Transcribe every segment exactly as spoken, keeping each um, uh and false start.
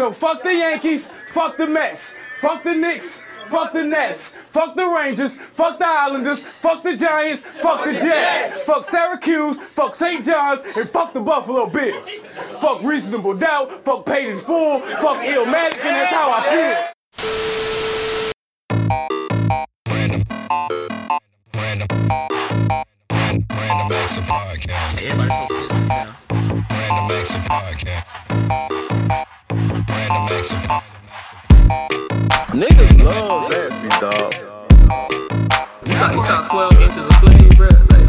So fuck the Yankees, fuck the Mets, fuck the Knicks, fuck the Nets, fuck the Rangers, fuck the Islanders, fuck the Giants, fuck the Jets, fuck Syracuse, fuck Saint John's, and fuck the Buffalo Bills. Fuck Reasonable Doubt, fuck Paid in Full, fuck Illmatic, and that's how I feel. Random, random, random, random acts of podcast. Everybody so sissy now. Random acts of podcast. Random acts of podcast. Niggas love ass me, dog. You saw, you saw twelve inches of sleeve, bruh. Like,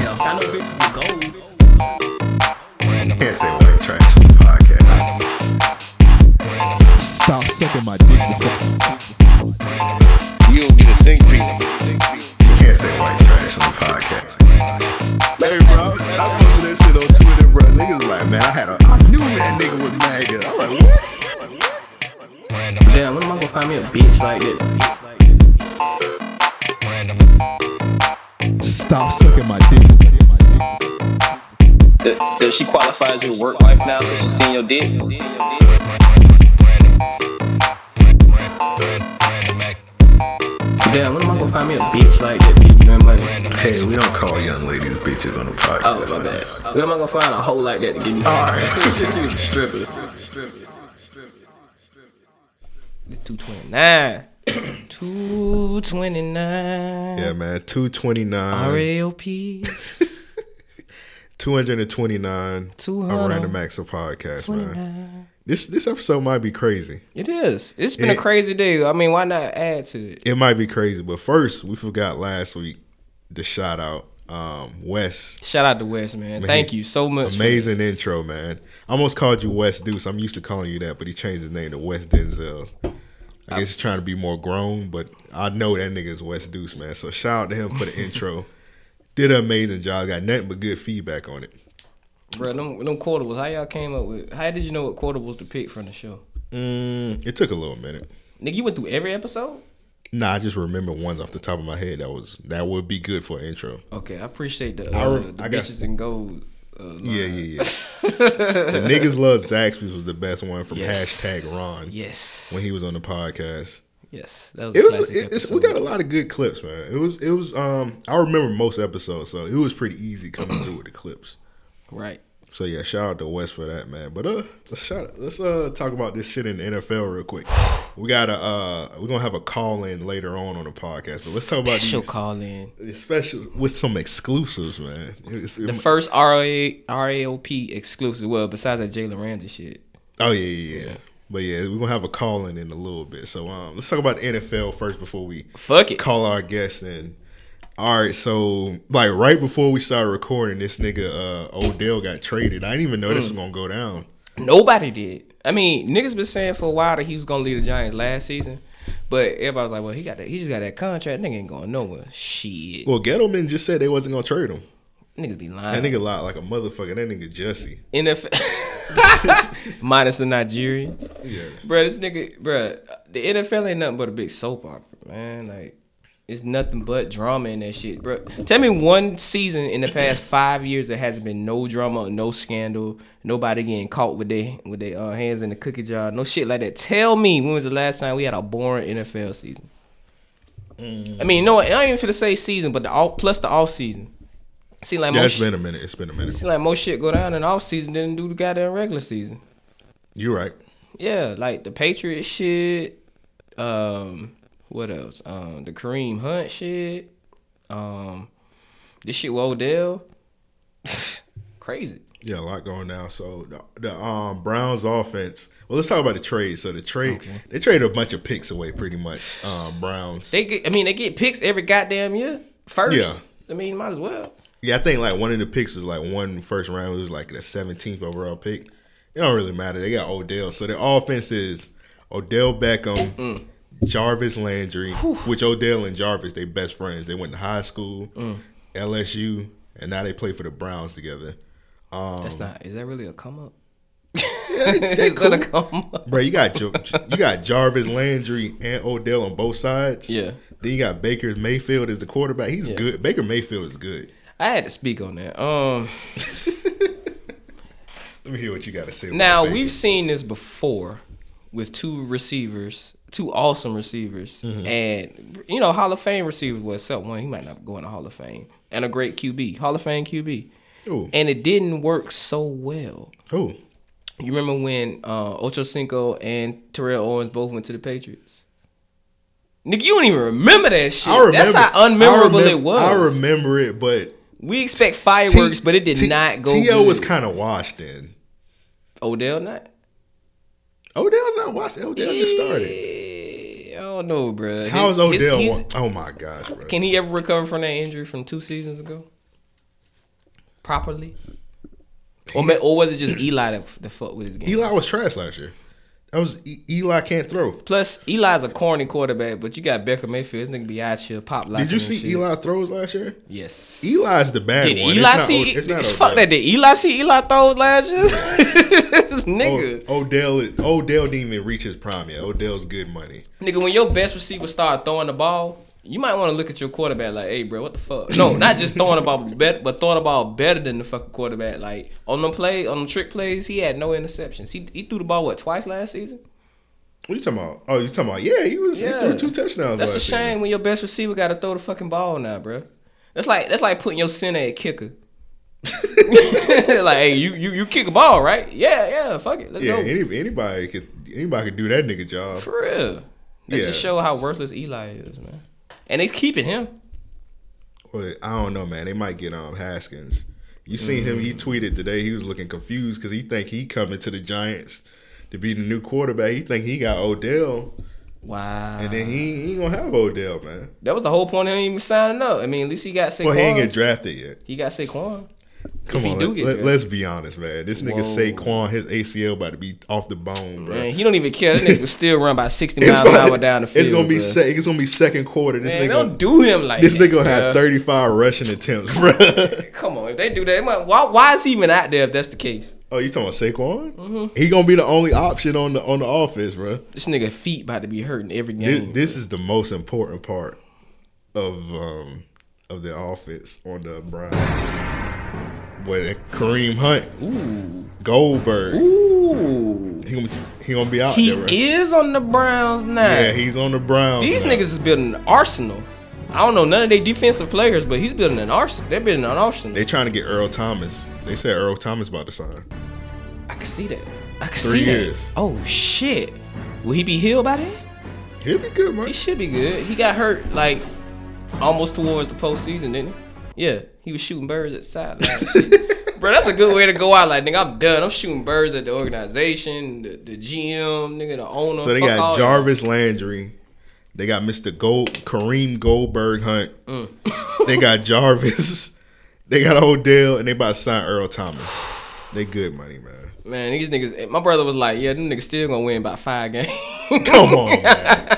yo, I know bitches with gold. Can't say white trash on the podcast. Stop sucking my dick. You don't get a think beat. You can't say white trash on the podcast. Hey, bro, I posted that shit on Twitter, bro. Niggas like, man, I had a, I knew that nigga was mad. I'm like, what? Damn, when am I gonna find me a bitch like this? Stop sucking my dick. Does she qualify as your work wife now since she's seen your dick? Damn, when am I gonna find me a bitch like this? Hey, we don't call young ladies bitches on the podcast. Oh, my bad. When am I gonna find a hoe like that to give me some? Alright. She was a stripper. It's two twenty-nine. two twenty-nine. Yeah, man. two twenty-nine. R A O P. two twenty-nine. two hundred. A Random Axel podcast, man. This this episode might be crazy. It is. It's been it, a crazy day. I mean, why not add to it? It might be crazy. But first, we forgot last week to shout out um, Wes. Shout out to Wes, man. man. Thank you so much. Amazing for intro, man. I almost called you Wes Deuce. I'm used to calling you that, but he changed his name to Wes Denzel. I guess he's trying to be more grown, but I know that nigga is Wes Deuce, man. So shout out to him for the intro. Did an amazing job. Got nothing but good feedback on it. Bro, them, them quotables, how y'all came up with, how did you know what quotables to pick from the show? Mm, it took a little minute. Nigga, you went through every episode? Nah, I just remember ones off the top of my head that was that would be good for an intro. Okay, I appreciate the, uh, I re- the I bitches got, and gold. Uh, yeah, yeah, yeah. The niggas love Zaxby's was the best one from yes. hashtag Ron. Yes, when he was on the podcast. Yes, that was. It a was. It, it's, we got a lot of good clips, man. It was. It was. Um, I remember most episodes, so it was pretty easy coming through with the clips. Right. So yeah, shout out to Wes for that, man. But uh, let's shout, let's uh talk about this shit in the N F L real quick. We got a uh, we're gonna have a call in later on on the podcast. So let's special talk about special call in, special with some exclusives, man. It's, the it, first R A O P exclusive. Well, besides that Jalen Ramsey shit. Oh yeah, yeah, yeah. But yeah, we're gonna have a call in in a little bit. So um, let's talk about the N F L first before we fuck it call our guests in. All right, so like right before we started recording, this nigga uh, Odell got traded. I didn't even know mm. this was gonna go down. Nobody did. I mean, niggas been saying for a while that he was gonna leave the Giants last season, but everybody was like, "Well, he got that. He just got that contract. Nigga ain't going nowhere." Shit. Well, Gettleman just said they wasn't gonna trade him. Niggas be lying. That nigga lied like a motherfucker. That nigga Jesse. N F L minus the Nigerians. Yeah. Bro, this nigga, bro, the N F L ain't nothing but a big soap opera, man. Like. It's nothing but drama in that shit, bro. Tell me one season in the past five years that hasn't been no drama, no scandal, nobody getting caught with their with their uh, hands in the cookie jar, no shit like that. Tell me when was the last time we had a boring N F L season? Mm. I mean, you know what? I ain't even finna say season, but the all plus the off season. See, like yeah, most it's been a minute. It's been a minute. See, like most shit go down in the off season than do the goddamn regular season. You right? Yeah, like the Patriots shit. Um. What else? Um, the Kareem Hunt shit. Um, this shit with Odell. Crazy. Yeah, a lot going down. So the, the um, Browns offense. Well, let's talk about the trade. So the trade, okay. They traded a bunch of picks away, pretty much. Um, Browns. They get, I mean, they get picks every goddamn year. First. Yeah. I mean, might as well. Yeah, I think like one of the picks was like one first round. It was like the seventeenth overall pick. It don't really matter. They got Odell. So their offense is Odell Beckham. Mm. Jarvis Landry, whew. Which Odell and Jarvis, they best friends. They went to high school, mm. L S U, and now they play for the Browns together. Um, That's not. Is that really a come up? Yeah, they, they is cool. That a come up, bro? You got you got Jarvis Landry and Odell on both sides. Yeah. Then you got Baker Mayfield as the quarterback. He's yeah. good. Baker Mayfield is good. I had to speak on that. Um, Let me hear what you got to say. Now, we've seen this before with two receivers, two awesome receivers, mm-hmm. and, you know, Hall of Fame receivers, well, except one, he might not go in the Hall of Fame, and a great Q B, Hall of Fame Q B. Ooh. And it didn't work so well. Who? You remember when uh, Ocho Cinco and Terrell Owens both went to the Patriots? Nigga, you don't even remember that shit. I remember, That's how unmemorable remember, it was. I remember it, but... We expect fireworks, T- but it did T- not go T O was kind of washed then. Odell not? Odell's not washed. Odell yeah, just started. I don't know, bro. How is Odell... He's, he's, oh, my gosh, bro. Can he ever recover from that injury from two seasons ago? Properly? Or, or was it just Eli that, that fucked with his game? Eli was trash last year. That was e- Eli can't throw. Plus, Eli's a corny quarterback, but you got Baker Mayfield. This nigga be out here pop locking. Did you see shit. Eli throws last year? Yes. Eli's the bad Did one. Eli it's see? Not, it's not fuck that. Did Eli see Eli throws last year? This nigga. O- Odell is, Odell didn't even reach his prime yet. Odell's good money. Nigga, when your best receiver start throwing the ball, you might want to look at your quarterback like, hey, bro, what the fuck? No, not just throwing the ball, but throwing the ball better than the fucking quarterback. Like, on them play, on them trick plays, he had no interceptions. He he threw the ball, what, twice last season? What are you talking about? Oh, you talking about, yeah, he was yeah. He threw two touchdowns That's last a shame season. When your best receiver got to throw the fucking ball now, bro. That's like that's like putting your center at kicker. Like, hey, you, you you kick a ball, right? Yeah, yeah, fuck it. Let's yeah, go. Yeah, any, anybody, could, anybody could do that nigga job. For real. That yeah. just show how worthless Eli is, man. And they keeping him. Well, I don't know, man. They might get um Haskins. You seen mm-hmm. him? He tweeted today. He was looking confused because he think he coming to the Giants to be the new quarterback. He think he got Odell. Wow. And then he, he ain't gonna have Odell, man. That was the whole point of him even signing up. I mean, at least he got Saquon. Well, he ain't get drafted yet. He got Saquon. Come if on, let, let, let's be honest, man. This nigga Whoa. Saquon, his A C L about to be off the bone, bro. Man, he don't even care. That nigga still run by sixty miles an hour down the field. It's gonna be se- it's gonna be second quarter. This man, nigga don't do him like this. That, nigga gonna bro. have thirty five rushing attempts, bro. Come on, if they do that, might, why why is he even out there if that's the case? Oh, you talking about Saquon? Mm-hmm. He gonna be the only option on the on the offense, bro. This nigga feet about to be hurting every game. This, this is the most important part of um of the offense on the Browns. With Kareem Hunt, Ooh. Goldberg, Ooh. He, gonna be, he gonna be out he there. He right? is on the Browns now. Yeah, he's on the Browns. These now. niggas is building an arsenal. I don't know none of their defensive players, but he's building an arsenal. They're building an arsenal. They trying to get Earl Thomas. They said Earl Thomas about to sign. I can see that. I can Three see years. that. Oh shit! Will he be healed by then? He'll be good, man. He should be good. He got hurt like almost towards the postseason, didn't he? Yeah, he was shooting birds at sideline. Bro, that's a good way to go out. Like, nigga, I'm done. I'm shooting birds at the organization, the, the G M, nigga, the owner. So they got Jarvis Landry. They got Mister Gold, Kareem Goldberg Hunt. Mm. They got Jarvis. They got Odell, and they about to sign Earl Thomas. They good money, man. Man, these niggas. My brother was like, yeah, them niggas still gonna win by five games. Come on, man.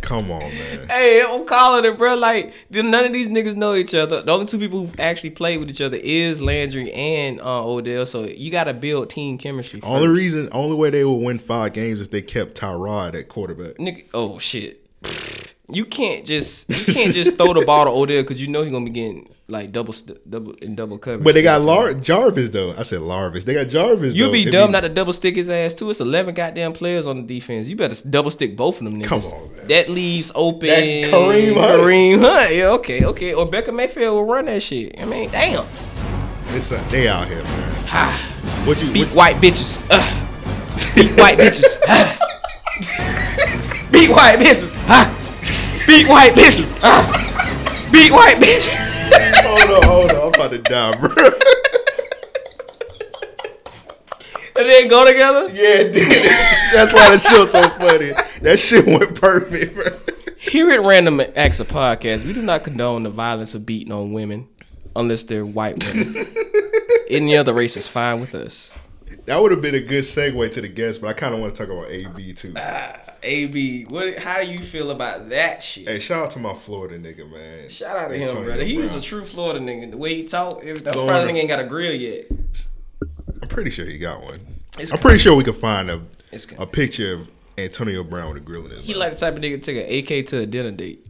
Come on, man. Hey, I'm calling it, bro. Like, none of these niggas know each other. The only two people who've actually played with each other is Landry and uh, Odell. So you got to build team chemistry. Only first. reason, only way they would win five games is they kept Tyrod at quarterback. Nigga, oh shit. You can't just you can't just throw the ball to Odell because you know he's gonna be getting like double st- double in double coverage. But they got Lar- Jarvis though. I said Larvis. They got Jarvis. You'd be dumb be- not to double stick his ass too. It's eleven goddamn players on the defense. You better double stick both of them niggas. Come on, man. That leaves open that Kareem Hunt. Kareem Hunt. Yeah, okay, okay. Or Baker Mayfield will run that shit. I mean, damn. It's a, they out here, man. Ha. What you beat what you- white bitches? Uh. Beat white bitches. Ha. Beat white bitches. Ha. Beat white bitches. Uh, beat white bitches. Hold on, hold on. I'm about to die, bro. And they go together? Yeah, it did. That's why that shit was so funny. That shit went perfect, bro. Here at Random Acts of Podcast, we do not condone the violence of beating on women unless they're white women. Any other race is fine with us. That would have been a good segue to the guest, but I kind of want to talk about A B too. Uh, A B, what? How do you feel about that shit? Hey, shout out to my Florida nigga, man. Shout out to Antonio him, brother. Brown. He was a true Florida nigga. The way he talk, that's probably ain't got a grill yet. I'm pretty sure he got one. It's I'm coming. pretty sure we could find a a picture of Antonio Brown with a grill in his. He like the type of nigga to take an A K to a dinner date.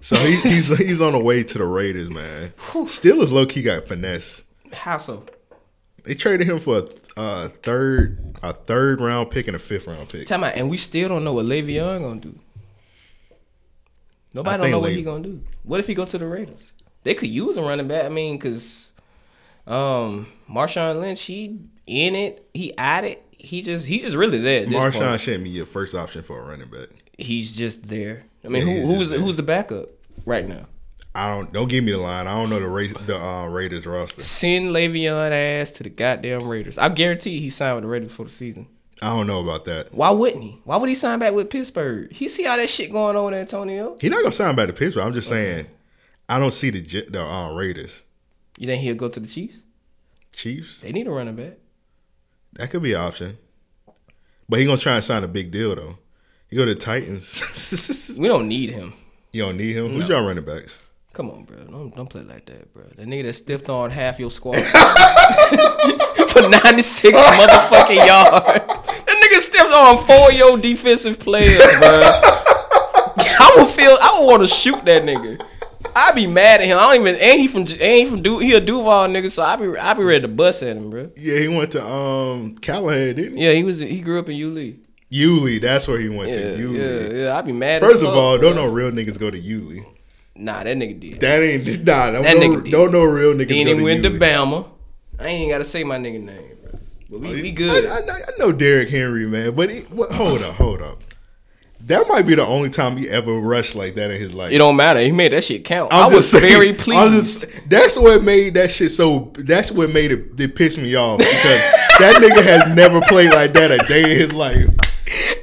So he, he's he's on the way to the Raiders, man. Steelers low key got finesse. How so? They traded him for a, a third a third round pick and a fifth round pick. Tell me, and we still don't know what Le'Veon gonna do. Nobody I don't know what Le- he gonna do. What if he go to the Raiders? They could use a running back. I mean, cause um, Marshawn Lynch, he in it, he at it. He just he just really there. At this Marshawn point. Shouldn't be your first option for a running back. He's just there. I mean, yeah, who who's who's the backup right now? I don't don't give me the line. I don't know the race, the uh, Raiders roster. Send Le'Veon ass to the goddamn Raiders. I guarantee he signed with the Raiders before the season. I don't know about that. Why wouldn't he? Why would he sign back with Pittsburgh? He see all that shit going on with Antonio. He's not gonna sign back to Pittsburgh. I'm just saying, I don't see the the uh, Raiders. You think he'll go to the Chiefs? Chiefs? They need a running back. That could be an option, but he gonna try and sign a big deal though. He go to the Titans. We don't need him. You don't need him. No. Who's y'all running backs? Come on, bro. Don't, don't play like that, bro. That nigga that stiffed on half your squad for ninety-six motherfucking yards. That nigga stiffed on four of your defensive players, bro. I would feel, I would want to shoot that nigga. I'd be mad at him. I don't even, and he from, and he from, du, he a Duval nigga, so I'd be, I'd be ready to bust at him, bro. Yeah, he went to um Callahan, didn't he? Yeah, he was, he grew up in Yulee. Yulee, that's where he went yeah, to. Yulee. Yeah, yeah, I'd be mad First at him. First of all, bro. Don't no real niggas go to Yulee. Nah, that nigga did. That ain't nah. That don't, nigga don't know real niggas. Then he went to Bama. I ain't gotta say my nigga name, bro. But we, oh, we good. I, I, I know Derrick Henry, man. But he, what, hold up, hold up. That might be the only time he ever rushed like that in his life. It don't matter. He made that shit count. I'm I was saying, very pleased. Just, that's what made that shit so. That's what made it. It pissed me off because that nigga has never played like that a day in his life.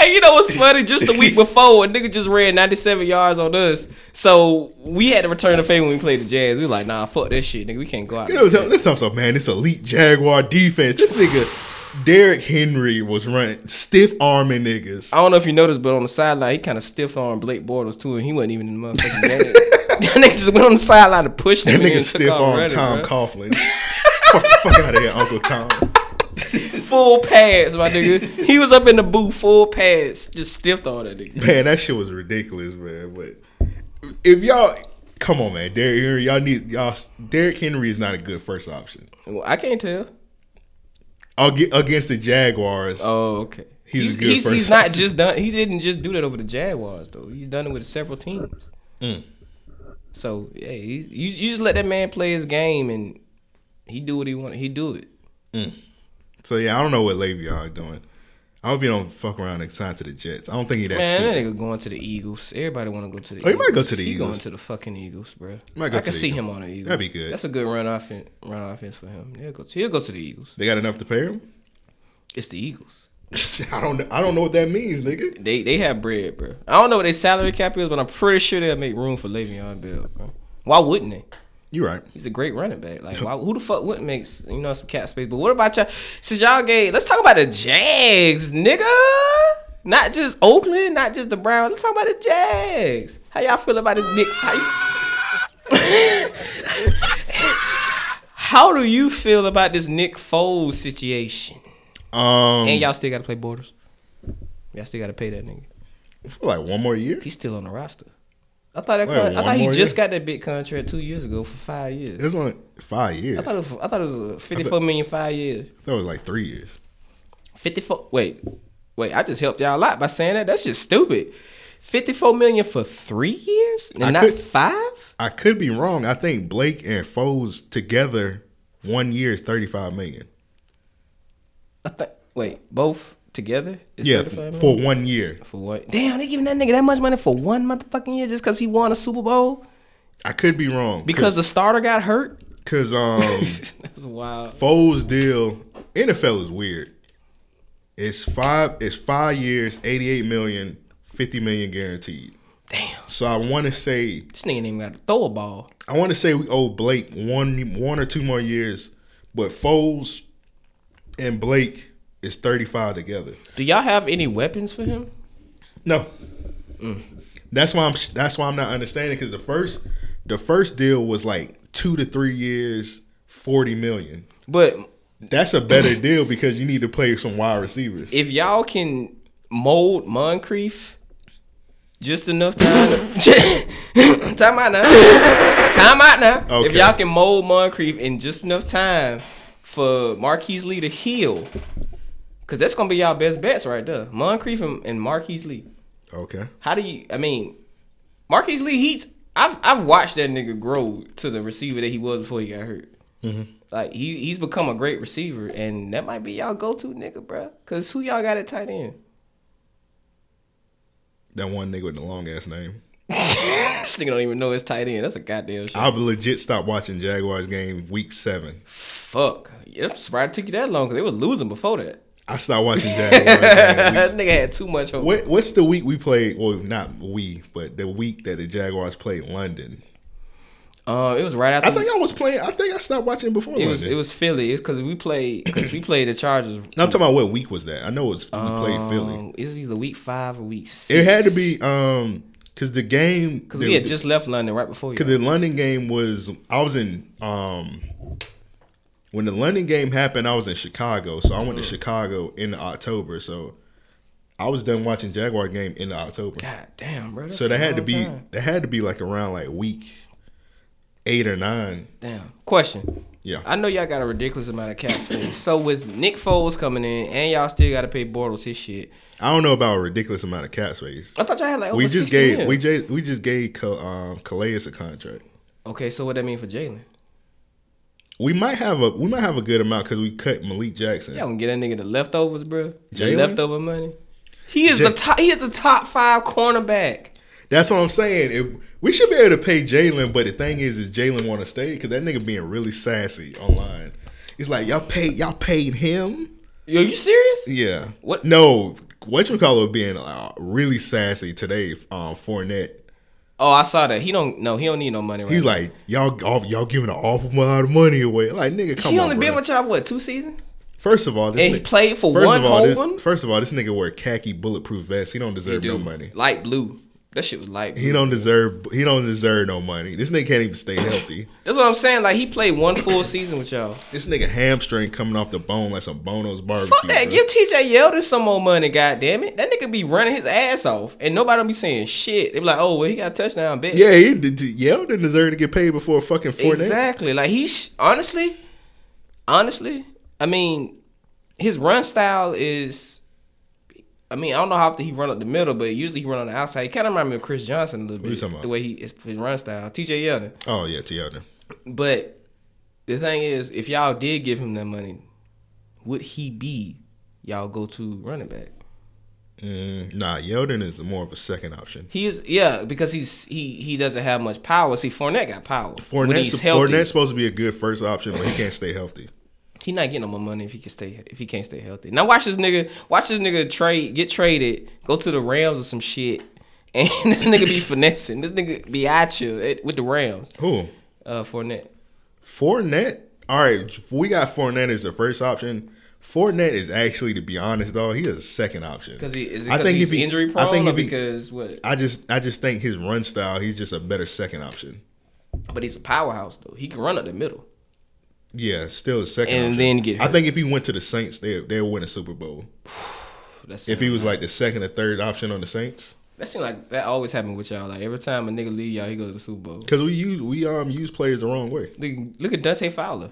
And you know what's funny? Just the week before, a nigga just ran ninety-seven yards on us. So we had to return the favor when we played the Jazz. We were like, nah, fuck that shit, nigga. We can't go out. You know, this time, so man, this elite Jaguar defense. This nigga, Derrick Henry was running stiff arming niggas. I don't know if you noticed, but on the sideline, he kind of stiff armed Blake Bortles too, and he wasn't even in the motherfucking game. That nigga just went on the sideline to push him. That nigga stiff armed Tom Coughlin. Fuck, fuck out of here, Uncle Tom. Full pads, my nigga. He was up in the booth, full pads, just stiffed on that nigga. Man, that shit was ridiculous, man. But if y'all, come on, man, Derrick Henry, y'all need y'all. Derrick Henry is not a good first option. Well, I can't tell. I'll get against the Jaguars. Oh, okay. He's he's, a good he's, first he's not option. Just done. He didn't just do that over the Jaguars though. He's done it with several teams. Mm. So yeah, he, you you just let that man play his game and he do what he want. He do it. Mm. So, yeah, I don't know what Le'Veon doing. I hope he don't fuck around and sign to the Jets. I don't think he that Man, stupid. Man, that nigga going to the Eagles. Everybody want to go to the oh, Eagles. Oh, he might go to the he Eagles. He going to the fucking Eagles, bro. I can see Eagles. Him on the Eagles. That'd be good. That's a good run offense, run offense for him. He'll go, to, he'll go to the Eagles. They got enough to pay him? It's the Eagles. I don't I don't know what that means, nigga. They they have bread, bro. I don't know what their salary cap is, but I'm pretty sure they'll make room for Le'Veon Bell, bro. Why wouldn't they? You're right. He's a great running back. Like, why, who the fuck wouldn't make, you know, some cap space? But what about y'all? Since y'all gave, let's talk about the Jags, nigga. Not just Oakland, not just the Browns. Let's talk about the Jags. How y'all feel about this Nick? How, you, how do you feel about this Nick Foles situation? Um, and y'all still got to play Bortles. Y'all still got to pay that nigga. For like one more year? He's still on the roster. I thought that Wait, con- I thought he just year? got that big contract two years ago for five years. It was only five years. I thought it was, I thought it was a fifty-four thought, million five years. I thought it was like three years. fifty-four Wait, wait. I just helped y'all a lot by saying that. That's just stupid. fifty-four million for three years and I not could, five. I could be wrong. I think Blake and Foles together one year is thirty-five million. I think. Wait, both. Together? It's yeah, for one year. For what? Damn, they giving that nigga that much money for one motherfucking year just because he won a Super Bowl? I could be wrong. Because the starter got hurt? Because um, that's wild. Foles deal, N F L is weird. It's five It's five years, eighty-eight million dollars, fifty million dollars guaranteed. Damn. So I want to say... This nigga ain't even got to throw a ball. I want to say we owe Blake one, one or two more years, but Foles and Blake... It's thirty-five together. Do y'all have any weapons for him? No. Mm. That's why I'm. That's why I'm not understanding. Because the first, the first deal was like two to three years, forty million. But that's a better deal because you need to play some wide receivers. If y'all can mold Moncrief just enough time. To, time out now. Time out now. Okay. If y'all can mold Moncrief in just enough time. for Marquis Lee to heal. Because that's going to be y'all best bets right there. Moncrief and, and Marquis Lee. Okay. How do you, I mean, Marquis Lee, he's, I've I've watched that nigga grow to the receiver that he was before he got hurt. Mm-hmm. Like, he he's become a great receiver, and that might be y'all go-to nigga, bro. Because who y'all got at tight end? That one nigga with the long-ass name. This nigga don't even know his tight end. That's a goddamn shit. I've legit stopped watching Jaguars game week seven. Fuck. I'm surprised it took you that long because they were losing before that. I stopped watching Jaguars game. That nigga had too much hope. What, what's the week we played? Well, not we, but the week that the Jaguars played London. Uh, it was right after. I think I was playing. I think I stopped watching before. It London. was. It was Philly. It's because we played. Because we played the Chargers. Now I'm talking about what week was that? I know it was. We um, played Philly. It was either week five or week six. It had to be. Um, because the game. Because we had just left London right before. Because the London game was. I was in. Um, when the London game happened, I was in Chicago. So I went mm-hmm. to Chicago in October. So I was done watching Jaguar game in October. God damn, bro. So that had to be. Time. That had to be like around like week. Eight or nine. Damn. Question. Yeah. I know y'all got a ridiculous amount of cap space. So with Nick Foles coming in, and y'all still got to pay Bortles his shit. I don't know about a ridiculous amount of cap space. I thought y'all had like over we just gave million. we just we just gave um, Calais a contract. Okay, so what that mean for Jalen? We might have a we might have a good amount because we cut Malik Jackson. Y'all gonna get that nigga the leftovers, bro? The leftover money. He is J- the top. He is the top five cornerback. That's what I'm saying. If, we should be able to pay Jalen, but the thing is, is Jalen want to stay because that nigga being really sassy online. He's like, y'all paid, y'all paid him. Yo, you serious? Yeah. What? No, whatchamacallit being uh, really sassy today. Um, Fournette. Oh, I saw that. He don't. No, he don't need no money. Right He's now. like, y'all, off, y'all giving an awful amount of money away. Like, nigga, come she on. He only been bro. with y'all what two seasons? First of all, this and nigga, he played for one all, whole this, one. First of all, this nigga wear khaki bulletproof vests. He don't deserve he do. no money. Light blue. That shit was light. He don't deserve. He don't deserve no money. This nigga can't even stay healthy. That's what I'm saying. Like he played one full season with y'all. This nigga hamstring coming off the bone like some Bono's barbecue. Fuck that. Bro. Give T J Yeldon some more money. Goddamn it. That nigga be running his ass off, and nobody be saying shit. They be like, oh well, he got a touchdown, bitch. Yeah, he did. Yeldon deserved to get paid before fucking Fournette. Exactly. Like he sh- honestly, honestly, I mean, his run style is. I mean, I don't know how often he run up the middle, but usually he run on the outside. He kind of remind me of Chris Johnson a little bit. The way he his, his run style. T J Yeldon. Oh, yeah, T J Yeldon. But the thing is, if y'all did give him that money, would he be y'all go-to running back? Mm, nah, Yeldon is more of a second option. He is, yeah, because he's he he doesn't have much power. See, Fournette got power. Fournette's, Fournette's supposed to be a good first option, but he can't stay healthy. He not getting no more money if he can stay if he can't stay healthy. Now watch this nigga, watch this nigga trade get traded, go to the Rams or some shit, and this nigga be finessing. This nigga be at you at, with the Rams. Who? Uh, Fournette. Fournette. All right, we got Fournette as the first option. Fournette is actually, to be honest, though, he is a second option. Because he is it I think he's he, injury prone. I think or be, because what? I just I just think his run style, he's just a better second option. But he's a powerhouse though. He can run up the middle. Yeah, still a second and option. Then get hurt. I think if he went to the Saints, they they'll win a Super Bowl. That's if he was like the second or third option on the Saints. That seems like that always happened with y'all. Like every time a nigga leave y'all, he goes to the Super Bowl. Because we use we um use players the wrong way. Look, look at Dante Fowler.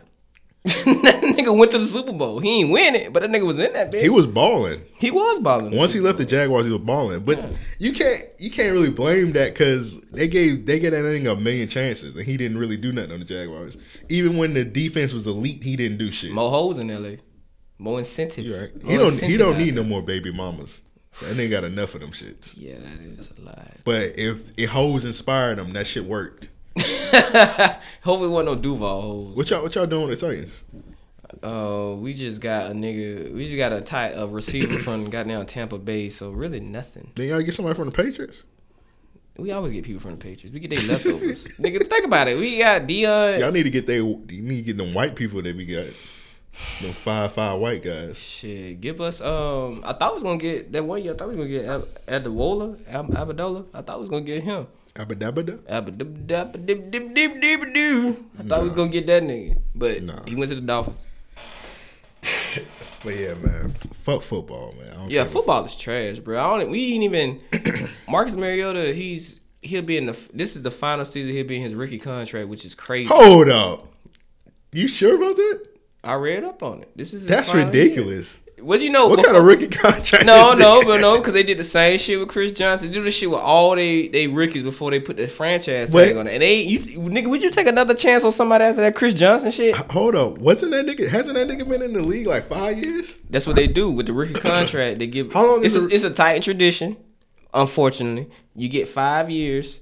That nigga went to the Super Bowl. He ain't win it, but that nigga was in that bitch. He was balling. He was balling. Once he left the Jaguars, he was balling. But yeah. you can't you can't really blame that because they gave they gave that nigga a million chances and he didn't really do nothing on the Jaguars. Even when the defense was elite, he didn't do shit. More hoes in L A. More incentive. You're right. More he don't incentive he don't need no more baby mamas. That nigga got enough of them shits. Yeah, that is a lie. But if if hoes inspired him, that shit worked. Hopefully, wasn't no Duval hoes. What y'all, what y'all doing with the Titans? Uh, we just got a nigga. We just got a tight a receiver from goddamn Tampa Bay. So really nothing. Then y'all get somebody from the Patriots. We always get people from the Patriots. We get their leftovers. Nigga, think about it. We got Dion. Y'all need to get they. You need to get them white people that we got. Them five five white guys. Shit, give us. Um, I thought we was gonna get that one year. I thought we was gonna get Adewola, Abadola. I thought we was gonna get him. Abadabada? Abadabadabadabadabadabadoo. I thought nah. I was going to get that nigga. But nah. he went to the Dolphins. But yeah, man. Fuck football, man. I don't yeah, football is trash, bro. I don't, we ain't even... Marcus Mariota, he's he'll be in the... This is the final season. He'll be in his rookie contract, which is crazy. Hold up. You sure about that? I read up on it. This is that's ridiculous. Year. What you know? What before, kind of rookie contract? No, is no, that? But no, because they did the same shit with Chris Johnson. They do the shit with all they they rookies before they put the franchise tag on it. And they, you, nigga, would you take another chance on somebody after that Chris Johnson shit? Hold up, wasn't that nigga? Hasn't that nigga been in the league like five years? That's what they do with the rookie contract. They give. How long? It's is a, the... it's a Titan tradition. Unfortunately, you get five years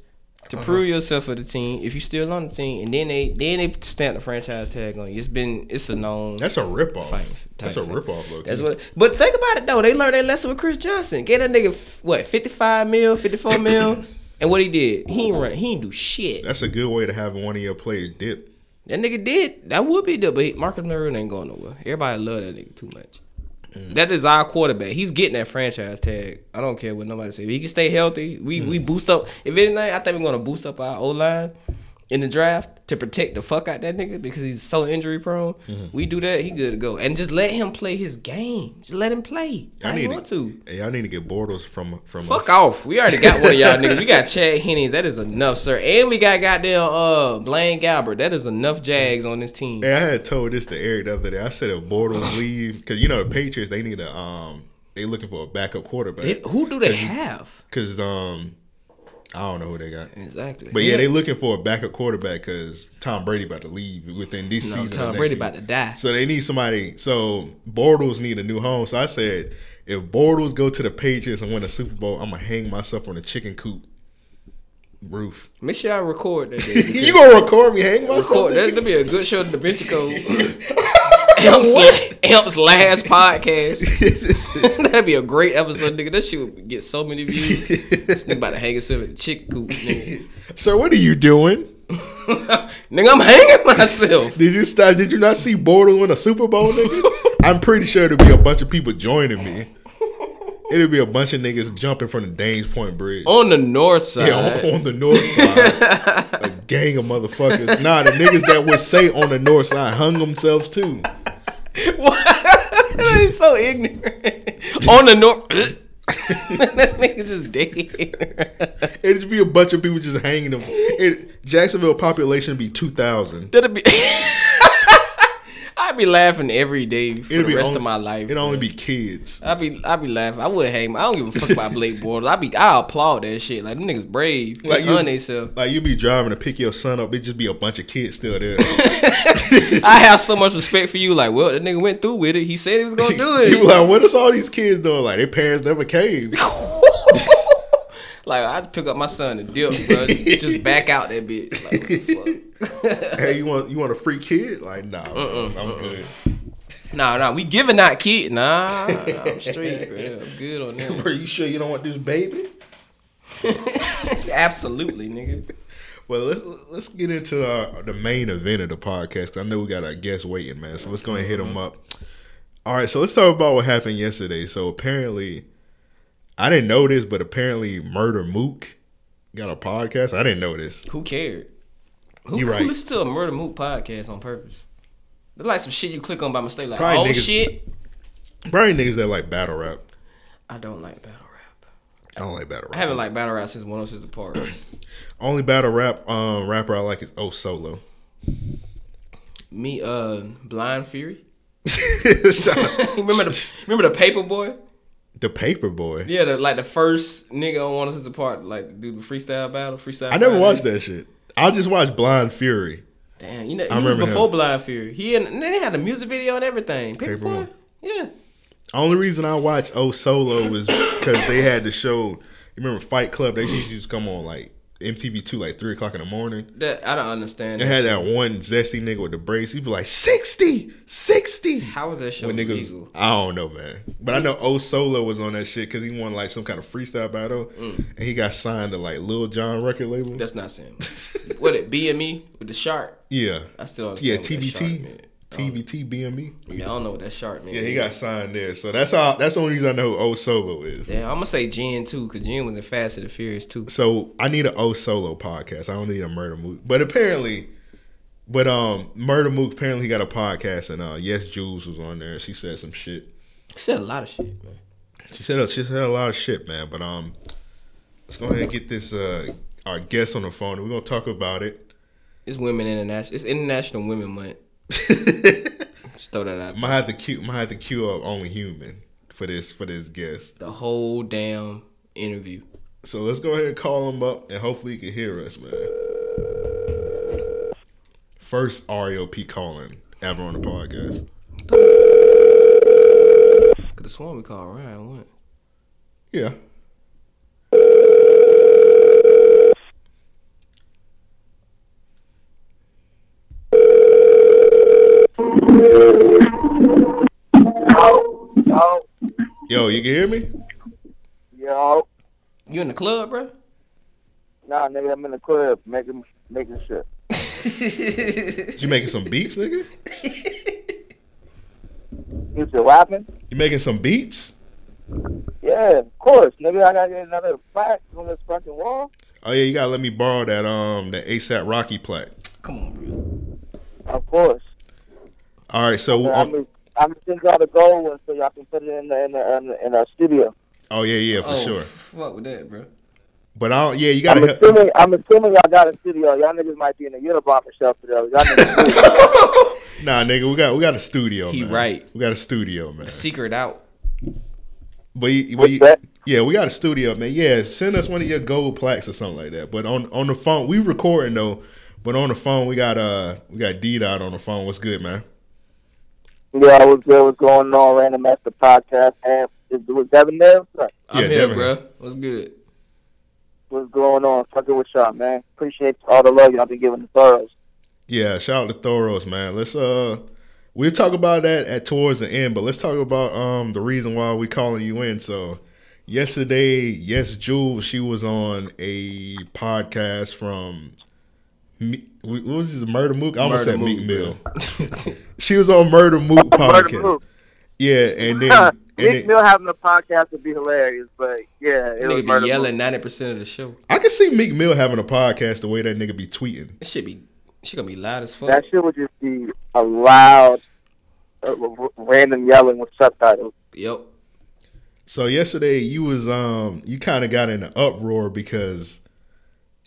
to uh-huh. prove yourself for the team. If you're still on the team, and then they then they stamp the franchise tag on you. It's been it's a known. That's a ripoff. That's a ripoff. Look, that's what. But think about it though. They learned that lesson with Chris Johnson. Get that nigga what fifty-five mil, fifty-four mil, and what he did, he ain't run, he ain't do shit. That's a good way to have one of your players dip. That nigga did. That would be dip. But Marcus Mariota ain't going nowhere. Everybody love that nigga too much. Mm. That is our quarterback. He's getting that franchise tag. I don't care what nobody says. He can stay healthy. We mm. we boost up. If anything, I think we're going to boost up our O-line in the draft to protect the fuck out that nigga because he's so injury prone. Mm. We do that, he good to go. And just let him play his game. Just let him play. I need want to. Hey, y'all need to get Bortles from, from fuck us. Off. We already got one of y'all niggas. We got Chad Henne. That is enough, sir. And we got goddamn uh, Blaine Gabbert. That is enough Jags on this team. Hey, I had told this to Eric the other day. I said if Bortles leave, because you know the Patriots, they need a, um, they looking for a backup quarterback. They, who do they Cause, have? Because, um... I don't know who they got. Exactly. But, yeah, yeah. they looking for a backup quarterback because Tom Brady about to leave within this no, season. Tom Brady season. About to die. So, they need somebody. So, Bortles need a new home. So, I said, if Bortles go to the Patriots and win a Super Bowl, I'm going to hang myself on a chicken coop roof. Make sure I record that. You going to record me hang myself? Record. That would be a good show to Da Vinci Code. Elm's, what? Elm's last podcast. That'd be a great episode, nigga. That shit would get so many views. This nigga about to hang himself in the chicken coop, nigga. Sir, what are you doing? Nigga, I'm hanging myself. Did you stop? Did you not see Bortles win a Super Bowl, nigga? I'm pretty sure there'll be a bunch of people joining me. It'll be a bunch of niggas jumping from the Danes Point Bridge. On the north side. Yeah, on, on the north side. A gang of motherfuckers. Nah, the niggas that would say on the north side hung themselves too. What? He's so ignorant. On the north. That nigga's just dead. It'd just be a bunch of people just hanging them. It, Jacksonville population would be two thousand. That'd be. I'd be laughing every day for It'll the rest only, of my life. It'd man. Only be kids. I'd be I'd be laughing. I wouldn't hang. I don't give a fuck about Blake Bortles. I be I applaud that shit. Like them niggas brave. Like they you, themselves. Like you be driving to pick your son up. It just be a bunch of kids still there. I have so much respect for you. Like, well, that nigga went through with it. He said he was gonna do it. You like, what is all these kids doing? Like their parents never came. Like I just pick up my son and dip, bro. Just back out that bitch. Like what the fuck? Hey, you want you want a free kid? Like nah, bro, uh-uh, I'm uh-uh. good. Nah, nah, we giving out kid. Nah, nah, I'm straight, bro. I'm good on that. Bro, you sure you don't want this baby? Absolutely, nigga. Well, let's let's get into our, the main event of the podcast. I know we got our guest waiting, man. So let's go ahead and hit them up. All right, so let's talk about what happened yesterday. So apparently. I didn't know this, but apparently Murder Mook got a podcast. I didn't know this. Who cared? Who, who right. listened to a Murder Mook podcast on purpose? It's like some shit you click on by mistake, like, probably oh, niggas, shit. Probably niggas that like battle rap. I don't like battle rap. I don't like battle rap. I haven't liked battle rap since one oh six Apart. Only battle rap um, rapper I like is O-Solo. Me, uh, Blind Fury. remember, the, remember the Paper Boy? The Paper Boy. Yeah, the, like the first nigga on One of Us Apart, like do the freestyle battle, freestyle. I never battle. watched that shit. I just watched Blind Fury. Damn, you know, I he was before him. Blind Fury. He and they had a music video and everything. Paper, Paper Boy. Boy. Yeah. Only reason I watched O Solo was because they had the show. You remember Fight Club? They used to come on like M T V two, like three o'clock in the morning. That I don't understand. They had shit. That one zesty nigga with the brace. He'd be like sixty, sixty. How was that show when niggas, legal? I don't know, man. But I know O-Solo was on that shit because he won like some kind of freestyle battle, mm. and he got signed to like Lil Jon record label. That's not saying. What it B M E with the shark? Yeah, I still don't yeah T B T, T B T B M E. Yeah, I don't know what that shark means. Yeah, he got signed there, so that's how. That's the only reason I know who O-Solo is. Yeah, I'm gonna say Jen too, because Jen was in Fast and the Furious too. So I need an O-Solo podcast. I don't need a Murder Mook, but apparently, but um, Murder Mook apparently got a podcast, and uh, Yes Julz was on there, and she said some shit. She said a lot of shit, man. She said she said a lot of shit, man. But um, let's go ahead and get this uh our guest on the phone, and we're gonna talk about it. It's women international. It's International Women Month. Just throw that out. Might have to queue. Might have to queue up Only Human for this for this guest. The whole damn interview. So let's go ahead and call him up, and hopefully he can hear us, man. First R E O P calling ever on the podcast. Could have sworn we called Ryan, wouldn't? Yeah. Yo. Yo, you can hear me? Yo. You in the club, bro? Nah, nigga, I'm in the club making making shit. You making some beats, nigga? You still rapping? You making some beats? Yeah, of course, nigga. I gotta get another plaque on this fucking wall. Oh yeah, you gotta let me borrow that um that ASAP Rocky plaque. Come on, bro. Of course. All right, so I'm gonna um, send y'all the gold one so y'all can put it in the in the, in, the, in our studio. Oh yeah, yeah, for oh, sure. Fuck with that, bro. But I don't, yeah, you gotta. I'm assuming, he- I'm assuming y'all got a studio. Y'all niggas might be in a Unabomber shelf today. Y'all niggas. Nah, nigga, we got we got a studio. He man. Right. We got a studio, man. The secret out. But you, but you, yeah, we got a studio, man. Yeah, send us one of your gold plaques or something like that. But on on the phone, we recording though. But on the phone, we got uh we got D-Dot on the phone. What's good, man? Yeah, what's good? What's going on? Random Master Podcast. And is Devin there? Right. I'm yeah, here, Devin. Bro. What's good? What's going on? Fucking with y'all, man. Appreciate all the love y'all been giving to Thoros. Yeah, shout out to Thoros, man. Let's uh, we'll talk about that at towards the end, but let's talk about um the reason why we calling you in. So yesterday, Yes Julz, she was on a podcast from. What was this, Murder Mook? I almost said Meek Mill. She was on Murder Mook podcast. Murder Mook. Yeah, and then Meek Mill having a podcast would be hilarious, but yeah, it nigga was be yelling ninety percent of the show. I can see Meek Mill having a podcast the way that nigga be tweeting. It should be, she gonna be loud as fuck. That shit would just be a loud, uh, random yelling with subtitles. Yep. So yesterday you was um you kind of got in an uproar because.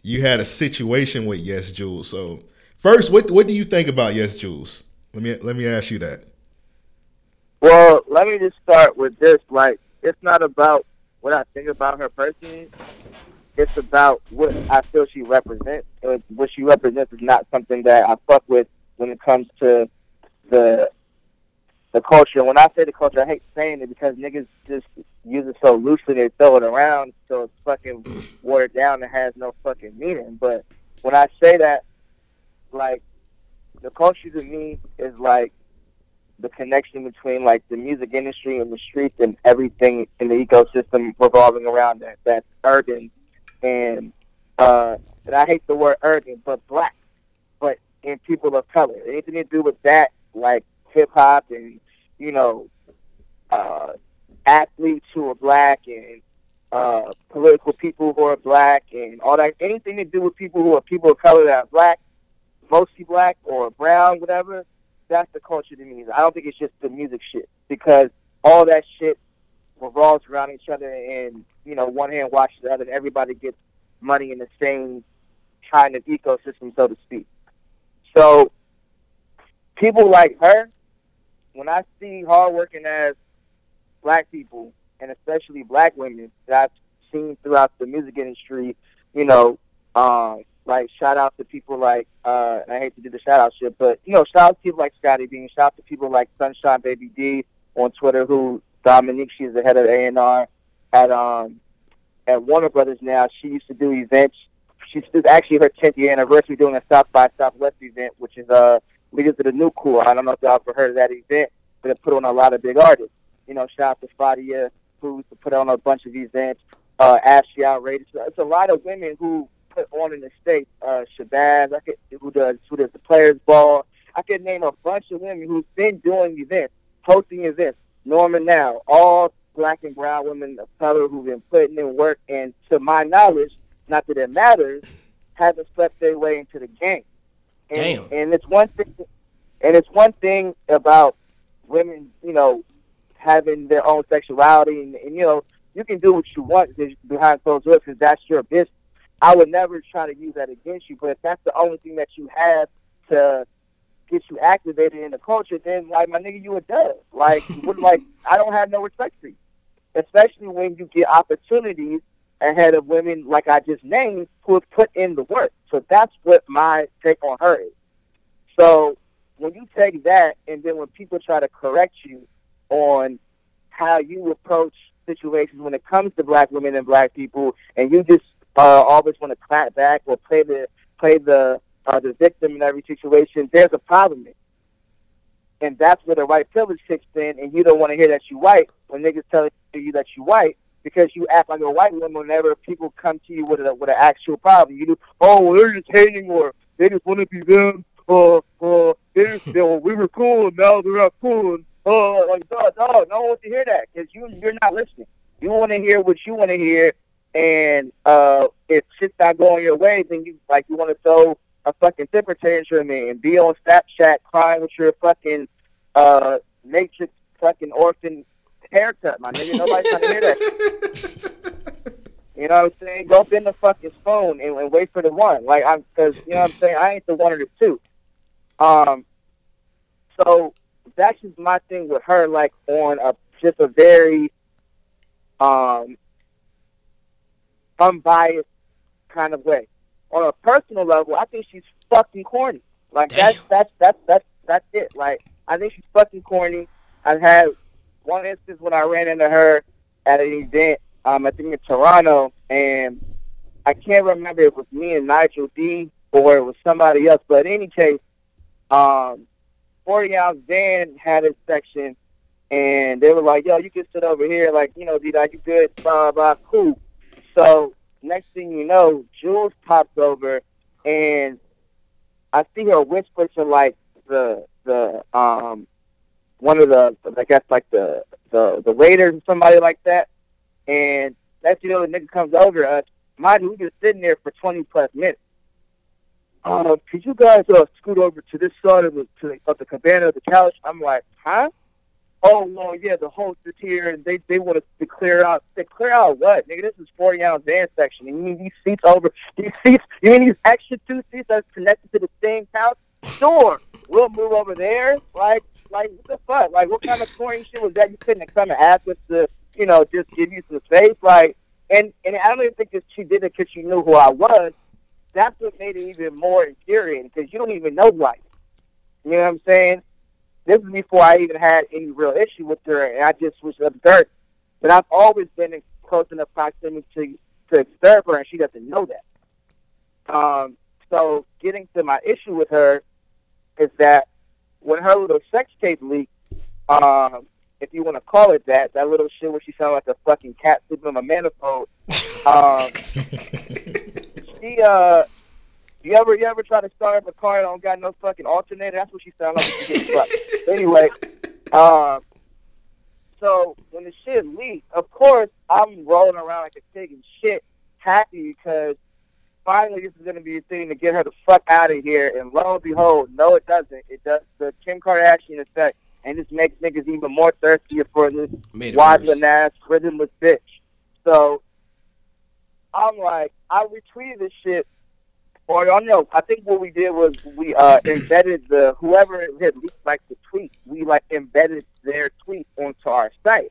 You had a situation with Yes Julz. So first, what what do you think about Yes Julz? Let me let me ask you that. Well, let me just start with this. Like, it's not about what I think about her personally. It's about what I feel she represents. It, what she represents is not something that I fuck with when it comes to the the culture. And when I say the culture, I hate saying it because niggas just use it so loosely, they throw it around so it's fucking watered down and has no fucking meaning. But when I say that, like, the culture to me is like the connection between like the music industry and the streets and everything in the ecosystem revolving around that. That's urban. And, uh, and I hate the word urban, but black, but and people of color. Anything to do with that, like hip hop and, you know, uh, athletes who are black and uh, political people who are black and all that, anything to do with people who are people of color that are black, mostly black or brown, whatever, that's the culture to me. I don't think it's just the music shit because all that shit revolves around each other and, you know, one hand washes the other and everybody gets money in the same kind of ecosystem, so to speak. So people like her, when I see hardworking as black people, and especially black women that I've seen throughout the music industry, you know, um, like shout out to people like, uh, and I hate to do the shout out shit, but, you know, shout out to people like Scottie Beam, shout out to people like Sunshine Baby D on Twitter, who Dominique, she's the head of A and R at, um, at Warner Brothers now. She used to do events. She's actually her tenth year anniversary doing a South by Southwest event, which is uh, Leaders of the New Cool. I don't know if y'all ever heard of that event, but it put on a lot of big artists. You know, shout out to Fadia, who used to put on a bunch of events. Uh, Ashley Outrageous. It's a lot of women who put on in the state. Uh, Shabazz, I could, who does who does the Players Ball. I could name a bunch of women who've been doing events, hosting events. Norman Now, all black and brown women of color who've been putting in work. And to my knowledge, not that it matters, haven't slept their way into the game. And, damn. And it's one thing. And it's one thing about women, you know, having their own sexuality, and, and you know, you can do what you want behind closed doors because that's your business. I would never try to use that against you, but if that's the only thing that you have to gets you activated in the culture, then, like, my nigga, you a dub. Like, would, like, I don't have no respect for you, especially when you get opportunities ahead of women like I just named who have put in the work. So that's what my take on her is. So when you take that, and then when people try to correct you on how you approach situations when it comes to black women and black people, and you just uh, always want to clap back or play the play the uh, the victim in every situation, there's a problem there. And that's where the white privilege kicks in, and you don't want to hear that you white when niggas tell you that you white, because you act like a white woman whenever people come to you with a, with an actual problem. You do, oh, they're just hating, or they just want to be them, or uh, uh, they just, you know, we were cool, now they're not cool. Uh, like, dog, dog, no one wants to hear that, because you, you're not listening. You want to hear what you want to hear, and uh, if shit's not going your way, then you, like, you want to throw a fucking temper tantrum and be on Snapchat crying with your fucking uh, matrix fucking orphan haircut, my nigga. Nobody's trying to hear that. You know what I'm saying? Go up in the fucking phone and, and wait for the one. Like, I'm, because, you know what I'm saying? I ain't the one or the two. Um, so that's just my thing with her, like, on a just a very um, unbiased kind of way. On a personal level, I think she's fucking corny. Like, that's, that's that's that's that's it. Like, I think she's fucking corny. I've had one instance when I ran into her at an event, um, I think in Toronto, and I can't remember if it was me and Nigel D or it was somebody else, but in any case, um, forty ounce Dan had his section, and they were like, yo, you can sit over here, like, you know, D-Dot, you good, blah, blah, cool. So next thing you know, Julz pops over, and I see her whisper to, like, the, the, um, one of the, I guess, like, the, the, the waiters or somebody like that, and that's, you know, the nigga comes over to us. Mind you, we've been sitting there for twenty plus minutes. Uh, could you guys uh, scoot over to this side of the, to the, of the cabana of the couch? I'm like, huh? Oh, no, yeah, the host is here, and they, they want us to clear out. They clear out what? Nigga, this is forty ounce van section, and you mean these seats over, these seats, you mean these extra two seats that's connected to the same couch? Sure, we'll move over there. Like, like, what the fuck? Like, what kind of corny shit was that? You couldn't have come and asked us to, you know, just give you some space? Like, and, and I don't even think that she did it because she knew who I was. That's what made it even more infuriating, because you don't even know life. You know what I'm saying? This is before I even had any real issue with her, and I just was observant. But I've always been in close enough proximity to, to observe her, and she doesn't know that. Um, so getting to my issue with her is that when her little sex tape leaked, um, if you want to call it that, that little shit where she sounded like a fucking cat sitting on a manifold, um... She, uh, you ever, you ever try to start up a car that don't got no fucking alternator? That's what she sound like when she gets fucked. Anyway, um, so when the shit leaked, of course, I'm rolling around like a pig and shit, happy because finally this is going to be a thing to get her the fuck out of here. And lo and behold, no, it doesn't. It does the Kim Kardashian effect, and this makes niggas even more thirstier for this waddling-ass, rhythmless bitch. So I'm like, I retweeted this shit, or I don't know. I think what we did was we uh, embedded the, whoever had leaked, like, the tweet, we, like, embedded their tweet onto our site.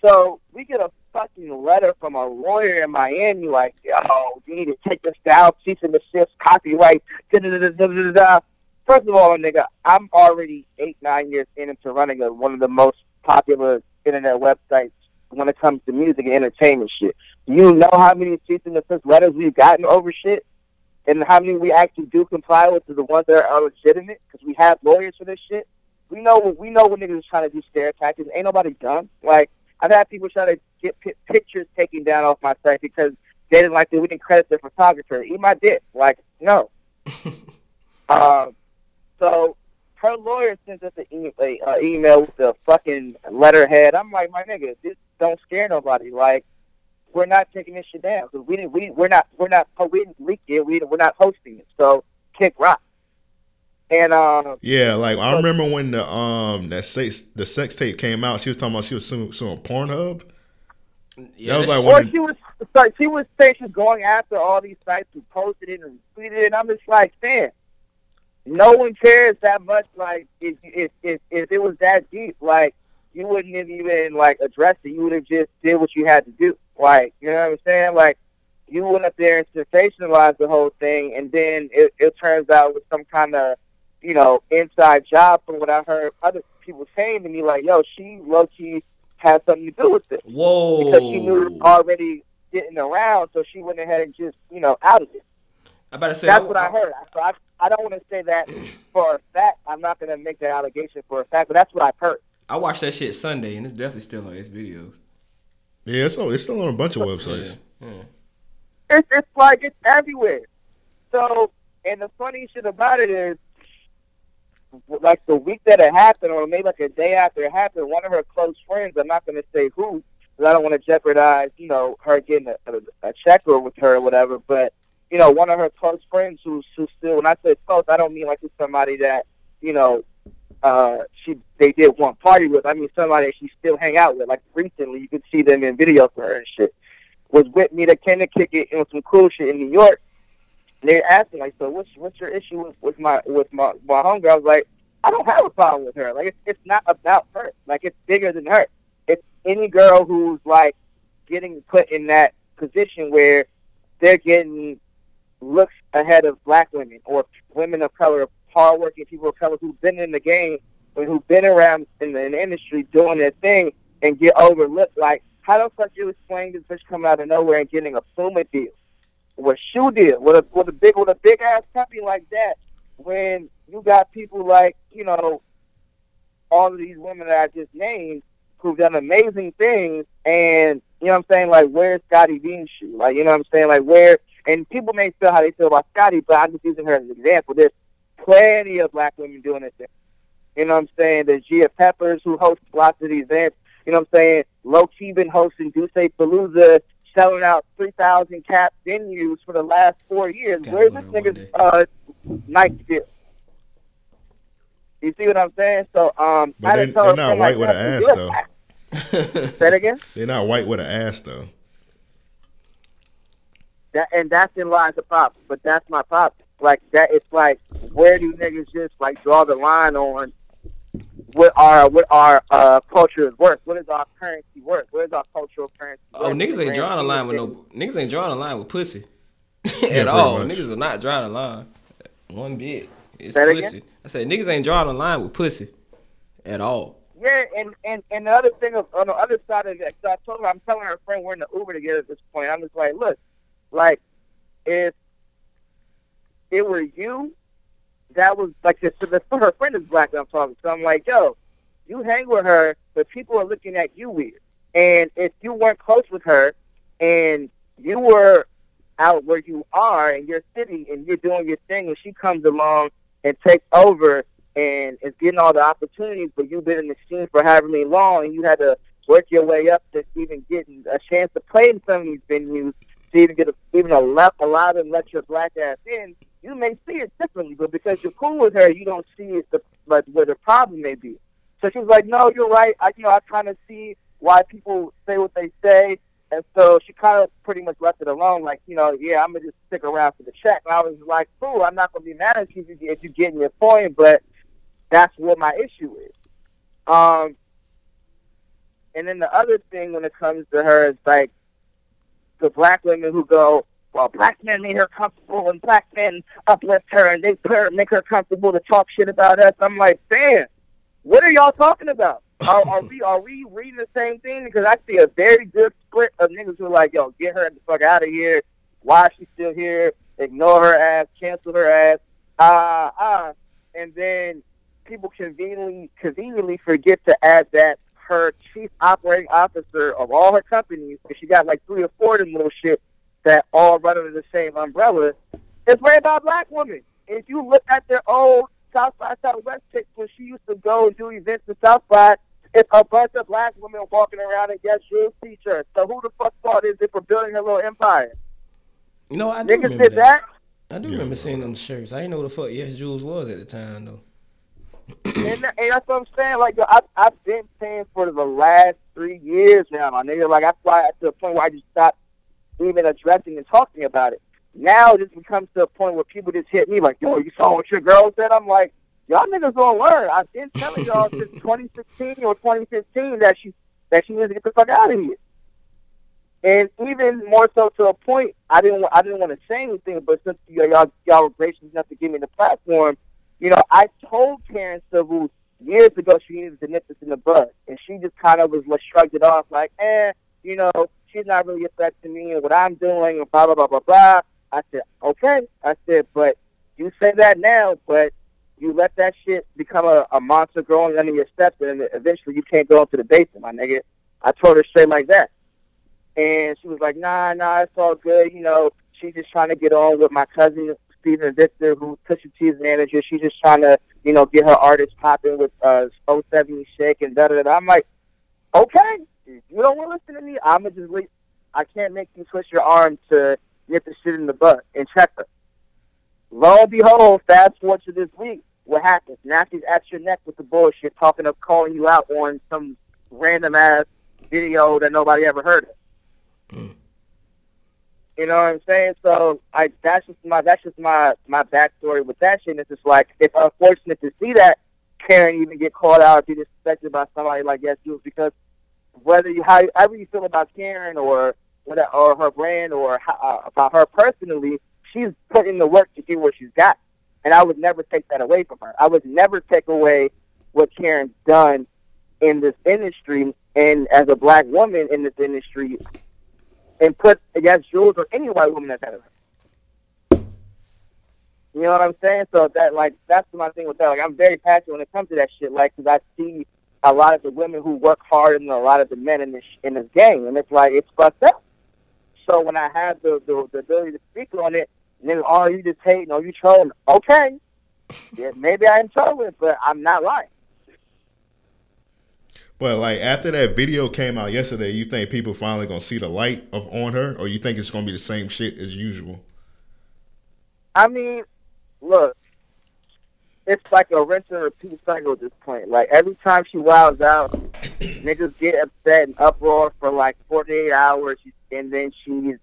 So we get a fucking letter from a lawyer in Miami, like, yo, you need to take this down, cease and desist, copyright, da-da-da-da-da-da-da. First of all, nigga, I'm already eight, nine years into running a, one of the most popular internet websites when it comes to music and entertainment shit. You know how many cease and desist letters we've gotten over shit, and how many we actually do comply with are the ones that are legitimate, because we have lawyers for this shit. We know what we know what niggas is trying to do, scare tactics. Ain't nobody dumb. Like, I've had people try to get p- pictures taken down off my site because they didn't like that we didn't credit their photographer. Eat my dick. Like, no. um, so her lawyer sends us an e- a, uh, email with the fucking letterhead. I'm like, my nigga, this don't scare nobody. Like, we're not taking this shit down because we didn't. We we're not we're not we didn't leak it. We we're not hosting it. So kick rock. And um, yeah, like I remember when the um that sex the sex tape came out. She was talking about she was suing, suing Pornhub. Yeah, that was like or she was sorry, she was saying she was going after all these sites who posted it and retweeted it. And I'm just like, man, no one cares that much. Like, if, if if if it was that deep, like, you wouldn't have even, like, addressed it. You would have just did what you had to do. Like, you know what I'm saying? Like, you went up there and sensationalized the whole thing, and then it, it turns out with some kind of, you know, inside job from what I heard other people saying to me, like, yo, she low-key had something to do with this. Whoa. Because she knew it was already getting around, so she went ahead and just, you know, out of it. I better say, That's I, what I heard. I, so I, I don't want to say that for a fact. I'm not going to make that allegation for a fact, but that's what I've heard. I watched that shit Sunday, and it's definitely still on its videos. Yeah, it's, it's still on a bunch of websites. Yeah, yeah. It's, it's like it's everywhere. So, and the funny shit about it is, like, the week that it happened, or maybe like a day after it happened, one of her close friends, I'm not going to say who, because I don't want to jeopardize, you know, her getting a, a, a checker with her or whatever, but, you know, one of her close friends who's, who's still, when I say close, I don't mean like it's somebody that, you know, Uh, she they did one party with. I mean, somebody that she still hang out with. Like, recently, you could see them in video for her and shit. Was with me to kind of kick it and some cool shit in New York. And they asked me, like, so what's what's your issue with, with my with my, my homegirl? I was like, I don't have a problem with her. Like, it's, it's not about her. Like, it's bigger than her. It's any girl who's, like, getting put in that position where they're getting looks ahead of black women or women of color, hard-working people of color who've been in the game and who've been around in the, in the industry doing their thing and get overlooked. Like, how the fuck you explain this bitch coming out of nowhere and getting a Puma deal? What Shoe deal? With a, with a big with a big-ass company like that, when you got people like, you know, all of these women that I just named who've done amazing things, and, you know what I'm saying, like, where's Scottie Beam's shoe? Like, you know what I'm saying? Like, where? And people may feel how they feel about Scottie, but I'm just using her as an example. There's plenty of black women doing this thing. You know what I'm saying? There's Gia Peppers, who hosts lots of these events. You know what I'm saying? Low-key been hosting Duce Palooza, selling out three thousand cap venues for the last four years. God, where's this nigga's uh, Nike deal? You see what I'm saying? So, um, but I they, they're not white like with an ass, though. Say that again? They're not white with an ass, though. That, and that's in lies of pop, but that's my pop. Like, that, it's like, where do niggas just, like, draw the line on what our what our uh, culture is worth? What is our currency worth? What is our cultural currency worth? Oh, niggas ain't drawing a line with no niggas ain't drawing a line with pussy yeah, at all. Much. Niggas are not drawing a line one bit. It's that pussy. Again? I said niggas ain't drawing a line with pussy at all. Yeah, and, and, and the other thing of, on the other side of that, so I told her, I'm telling her friend we're in the Uber together at this point. I'm just like, look, like, if it were you, that was like this. So her friend is black that I'm talking to. So I'm like, yo, you hang with her, but people are looking at you weird. And if you weren't close with her and you were out where you are in your city and you're doing your thing and she comes along and takes over and is getting all the opportunities, but you've been in the scene for however many long and you had to work your way up to even getting a chance to play in some of these venues, to even get a, even a lap, allow them to let your black ass in. You may see it differently, but because you're cool with her, you don't see it the, like, where the problem may be. So she was like, no, you're right. I, you know, I kind of see why people say what they say. And so she kind of pretty much left it alone. Like, you know, yeah, I'm going to just stick around for the check. And I was like, cool, I'm not going to be mad at you if you're getting your point, but that's what my issue is. Um, and then the other thing when it comes to her is, like, the black women who go, well, black men made her comfortable, and black men uplift her, and they put her, make her comfortable to talk shit about us. I'm like, damn, what are y'all talking about? Are, are we are we reading the same thing? Because I see a very good split of niggas who are like, yo, get her the fuck out of here. Why is she still here? Ignore her ass. Cancel her ass. Ah, uh, ah. Uh. And then people conveniently conveniently forget to add that her chief operating officer of all her companies, because she got like three or four of them little shit, that all run under the same umbrella, is ran by black women. If you look at their old South by Southwest chicks when she used to go and do events in South by, it's a bunch of black women walking around in Yes Julz t-shirts. So who the fuck thought is it for building her little empire? You know, I do Niggas remember did that. that. I do yeah. remember seeing them shirts. I didn't know what the fuck Yes Julz was at the time, though. and, that, and that's what I'm saying. Like, yo, I, I've been saying for the last three years now, my nigga. Like, I fly to the point where I just stopped even addressing and talking about it. now it just becomes to a point where people just hit me like, yo, you saw what your girl said? I'm like, y'all niggas gonna learn. I've been telling y'all since twenty sixteen or twenty fifteen that she that she needs to get the fuck out of here. And even more so to a point, I didn't I didn't want to say anything, but since you know, y'all y'all were gracious enough to give me the platform, you know, I told Karen Savu years ago she needed to nip this in the bud, and she just kind of was like, shrugged it off like, eh, you know, she's not really affecting me and what I'm doing and blah blah blah blah blah. I said, okay. I said, but you say that now, but you let that shit become a, a monster growing under your steps, and eventually you can't go up to the basement, my nigga. I told her straight like that. And she was like, nah, nah, it's all good. You know, she's just trying to get on with my cousin, Steven Victor, who's Pusha T's manager. She's just trying to, you know, get her artists popping with uh, oh seventy Shake and da-da-da. I'm like, okay, if you don't want to listen to me, I'm going to just leave. I can't make you twist your arm to get the shit in the butt and check her. Lo and behold, fast forward to this week, what happens? Now she's at your neck with the bullshit, talking up, calling you out on some random-ass video that nobody ever heard of. Mm. You know what I'm saying? So I, that's just my that's just my, my backstory with that shit. And it's just like, it's unfortunate to see that Karen even get called out or be disrespected by somebody like Yes Julz, because whether you, however you feel about Karen or, or her brand or uh, about her personally, she's put in the work to do what she's got. And I would never take that away from her. I would never take away what Karen's done in this industry and as a black woman in this industry and put against Julz or any white woman that's had her. You know what I'm saying? So that, like, that's my thing with that. Like, I'm very passionate when it comes to that shit, like, because I see a lot of the women who work harder than a lot of the men in this, in this game. And it's like, it's fucked up. So when I have the, the, the ability to speak on it, nigga, oh, you just hating, oh, you trolling. Okay. Yeah, maybe I am trolling, but I'm not lying. But, like, after that video came out yesterday, you think people finally going to see the light of on her, or you think it's going to be the same shit as usual? I mean, look, it's like a rinse and repeat cycle at this point. Like, every time she wilds out, niggas get upset and uproar for, like, forty-eight hours, and then she's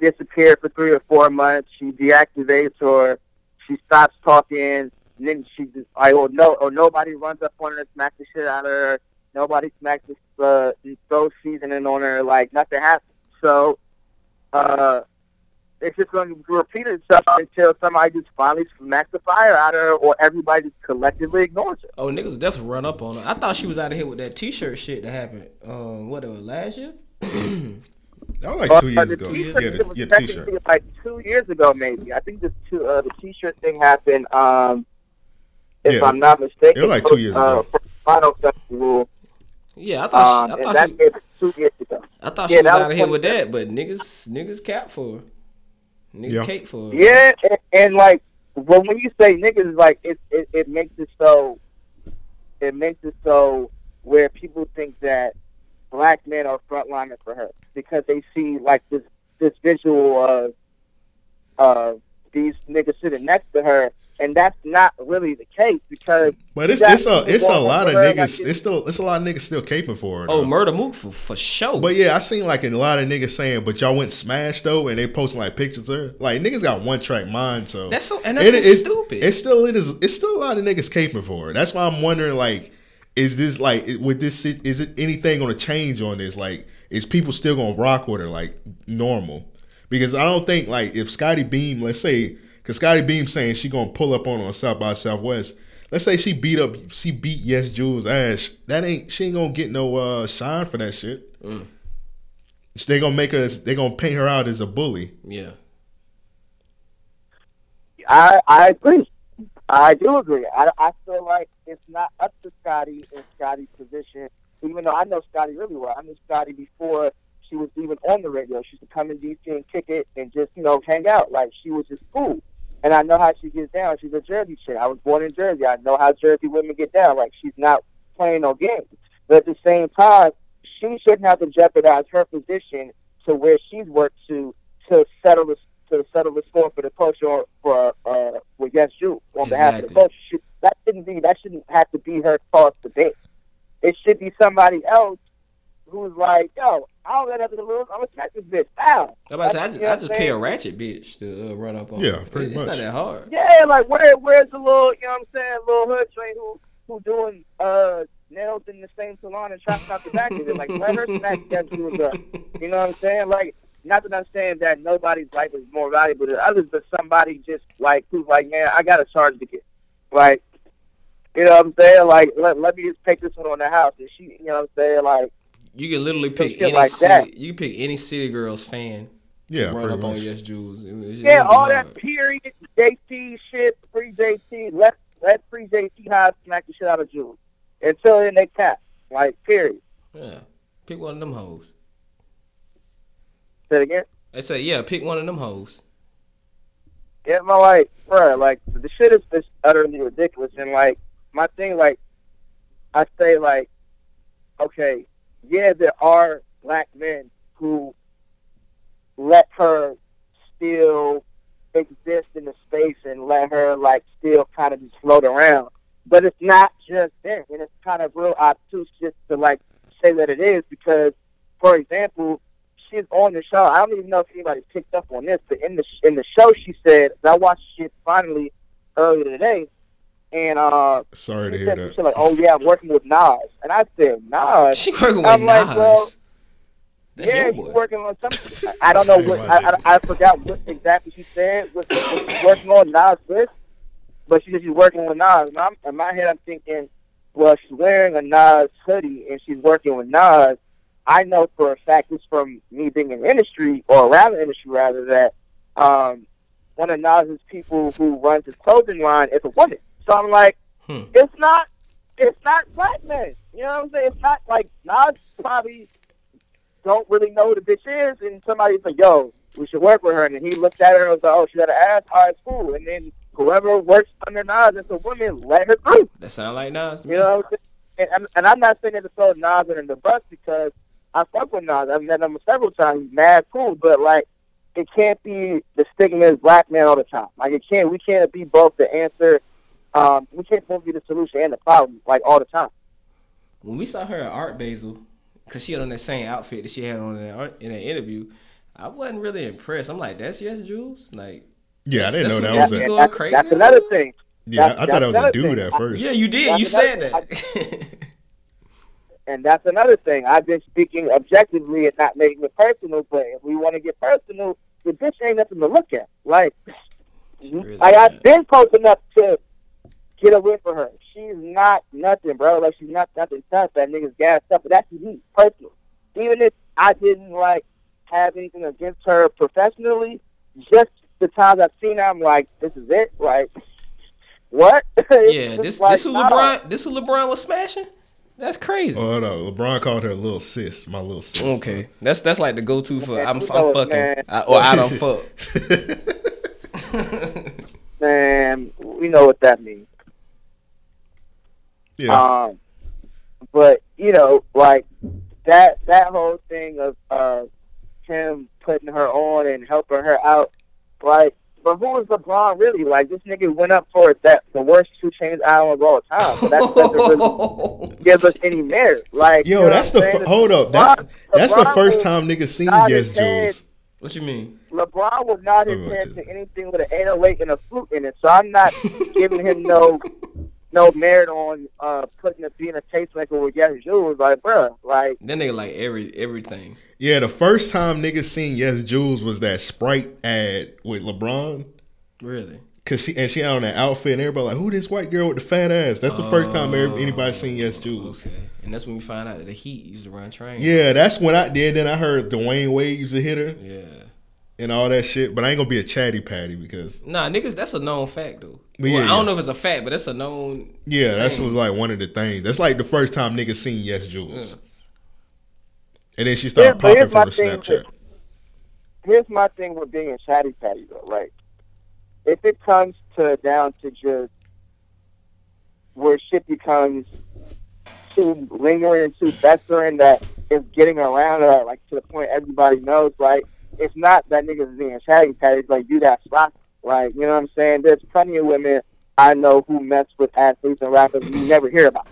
disappeared for three or four months. She deactivates or she stops talking. And then she just, I will know, or nobody runs up on her and smacks the shit out of her. Nobody smacks the uh, throw seasoning on her. Like, nothing happens. So, uh, it's just going to repeat itself until somebody just finally smacks the fire out of her or everybody just collectively ignores her. Oh, niggas definitely run up on her. I thought she was out of here with that T-shirt shit that happened, um, what, it was last year? That was like uh, two years ago. T-shirt, yeah, the, it was yeah, T-shirt. Like two years ago, maybe. I think the two, uh, the T-shirt thing happened. Um, if yeah. I'm not mistaken, it was like two years uh, ago. Final festival. Yeah, I thought. Um, she, I thought she, that was two years ago. I thought yeah, she was out of here with that, but niggas, niggas cap for her. Niggas yeah. cake for her. Yeah, and, and like, well, when you say niggas, like it, it, it makes it so. It makes it so where people think that black men are frontlining for her because they see like this this visual of of these niggas sitting next to her, and that's not really the case because. But it's it's a it's a lot of her, niggas. Like, it's still it's a lot of niggas still caping for her. Oh, though. Murder Mook for, for sure. But yeah, I seen like a lot of niggas saying, "But y'all went smash though," and they posting like pictures of her. Like niggas got one track mind, so that's so and that's it, so it's, stupid. It's still it is it's still a lot of niggas caping for her. That's why I'm wondering like. Is this like with this? Is it anything gonna change on this? Like, is people still gonna rock with her like normal? Because I don't think like if Scottie Beam, let's say, because Scottie Beam saying she gonna pull up on on South by Southwest. Let's say she beat up, she beat Yes Julz ass. That ain't she ain't gonna get no uh, shine for that shit. Mm. They gonna make her. They gonna paint her out as a bully. Yeah. I I agree. I do agree. I, I feel like it's not up to Scottie in Scottie's position, even though I know Scottie really well. I knew Scottie before she was even on the radio. She used to come in D C and kick it and just, you know, hang out. Like, she was just cool. And I know how she gets down. She's a Jersey chick. I was born in Jersey. I know how Jersey women get down. Like, she's not playing no games. But at the same time, she shouldn't have to jeopardize her position to where she's worked to to settle the to settle the score for the culture or for uh, with Yes Julz on behalf exactly. of the culture. That shouldn't be. That shouldn't have to be her cause debate. It should be somebody else who's like, "Yo, I don't let nothing lose. I'm gonna smack this bitch. Ow. I, about to I, say, I just, I just pay a ratchet bitch to uh, run up on. Yeah, pretty it's much. It's not that hard. Yeah, like where where's the little, you know what I'm saying, little hood train who who doing uh nails in the same salon and chopping out the back of it? Like let her smack that dude up. You know what I'm saying? Like. Not that I'm saying that nobody's life is more valuable than others, but somebody just, like, who's like, man, I got to charge the kid. Like, you know what I'm saying? Like, let, let me just pick this one on the house. And she, you know what I'm saying? Like, you can literally pick any like city, you can pick any City Girls fan. Yeah, run up much. on Yes Julz. Yeah, all hard. That period, J T shit, free J T, let, let free J T hide smack the shit out of Julz. Until then, they tap. Like, period. Yeah, pick one of them hoes. Say it again? I say, yeah, pick one of them hoes. Yeah, my like, bro, like, the shit is just utterly ridiculous. And, like, my thing, like, I say, like, okay, yeah, there are black men who let her still exist in the space and let her, like, still kind of just float around. But it's not just them. And it's kind of real obtuse just to, like, say that it is because, for example, she's on the show. I don't even know if anybody picked up on this, but in the in the show, she said, I watched shit finally earlier today, and uh, sorry to hear that. She's like, oh yeah, I'm working with Nas, and I said, Nas. She working with I'm Nas. Like, well, yeah, she's working on something. I don't know what. I, I I forgot what exactly she said. What, what she's working on Nas with, but she said she's working with Nas. And I'm, in my head, I'm thinking, well, she's wearing a Nas hoodie and she's working with Nas. I know for a fact, it's from me being in the industry, or around the industry rather, that um, one of Nas's people who runs his clothing line is a woman. So I'm like, hmm. it's not it's not black men. You know what I'm saying? It's not like Nas probably don't really know who the bitch is, and somebody's like, yo, we should work with her. And he looked at her and was like, oh, she got an ass, all right, cool. And then whoever works under Nas as a woman, let her through. That sound like Nas. You know what I'm saying? And, and I'm not saying that to throw Nas under the bus because I fuck with Nas. I've met him several times. He's mad cool, but like, it can't be the stigma is black man all the time. Like, it can't. We can't be both the answer. Um, we can't both be the solution and the problem like all the time. When we saw her at Art Basel, because she had on that same outfit that she had on in that, in that interview, I wasn't really impressed. I'm like, that's Yes Julz. Like, yeah, I didn't know that was a, going that's, crazy. That's another thing. Yeah, that's, I thought that was a dude thing. At first. Yeah, you did. That's you said thing. That. I, And that's another thing. I've been speaking objectively and not making it personal, but if we want to get personal, the bitch ain't nothing to look at. Like, really like I've been close enough to get away from her. She's not nothing, bro. Like, she's not nothing tough. That nigga's gassed up, but that's me, personal. Even if I didn't, like, have anything against her professionally, just the times I've seen her, I'm like, this is it? Like, what? Yeah, this, like, this, who LeBron, no. this who LeBron was smashing? That's crazy. Oh no, LeBron called her a little sis, my little sis. Okay, so. that's that's like the go-to for I'm, I'm fucking I, or I don't fuck. Man, we know what that means. Yeah. Um, but you know, like that that whole thing of uh, him putting her on and helping her out, like. But who is LeBron really? Like, this nigga went up for that the worst two chains album of all time. So that doesn't really give us any merit. Like, yo, you know that's the f- hold up. That's LeBron, that's LeBron the first time niggas seen Yes Julz. What you mean? LeBron was not intent to anything with an eight oh eight and a flute in it. So I'm not giving him no no merit on uh, putting a being a tastemaker with Yes Julz. Like, bruh, like that nigga like every everything. Yeah, the first time niggas seen Yes Julz was that Sprite ad with LeBron. Really? Cause she and she had on that outfit and everybody like, who this white girl with the fat ass? That's the oh, first time anybody seen Yes Julz. Okay. And that's when we find out that the Heat used to run train. Yeah, that's when I did. Then I heard Dwayne Wade used to hit her. Yeah. And all that shit. But I ain't gonna be a chatty patty because nah, niggas, that's a known fact though. Well, yeah, I don't yeah. know if it's a fact, but that's a known Yeah, thing. That's like one of the things. That's like the first time niggas seen Yes Julz. Yeah. And then she started here's, popping from her Snapchat. With, here's my thing with being a chatty patty, though. Like, if it comes to down to just where shit becomes too lingering, too festering, that is getting around her, like, to the point everybody knows, like, it's not that niggas being a chatty patty. It's like, you that sloppy. Like, you know what I'm saying? There's plenty of women I know who mess with athletes and rappers you never hear about.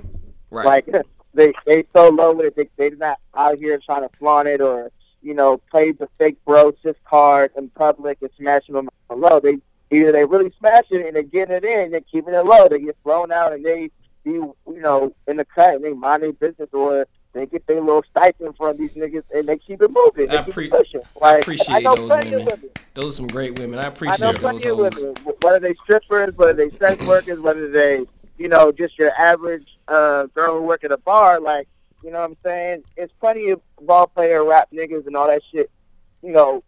Right. Like, they they so low with it. They, they're not out here trying to flaunt it or, you know, play the fake bro sis card in public and smashing them low. They either they really smash it and they get it in, they're keeping it low. They get thrown out and they be, you know, in the cut and they mind their business or they get their little stipend from these niggas and they keep it moving. They I, keep pre- pushing. Like, I appreciate I those women. women. Those are some great women. I appreciate I those women. Whether they strippers, whether they sex workers, whether they, you know, just your average uh, girl who work at a bar, like, you know what I'm saying? It's plenty of ball player rap niggas and all that shit, you know,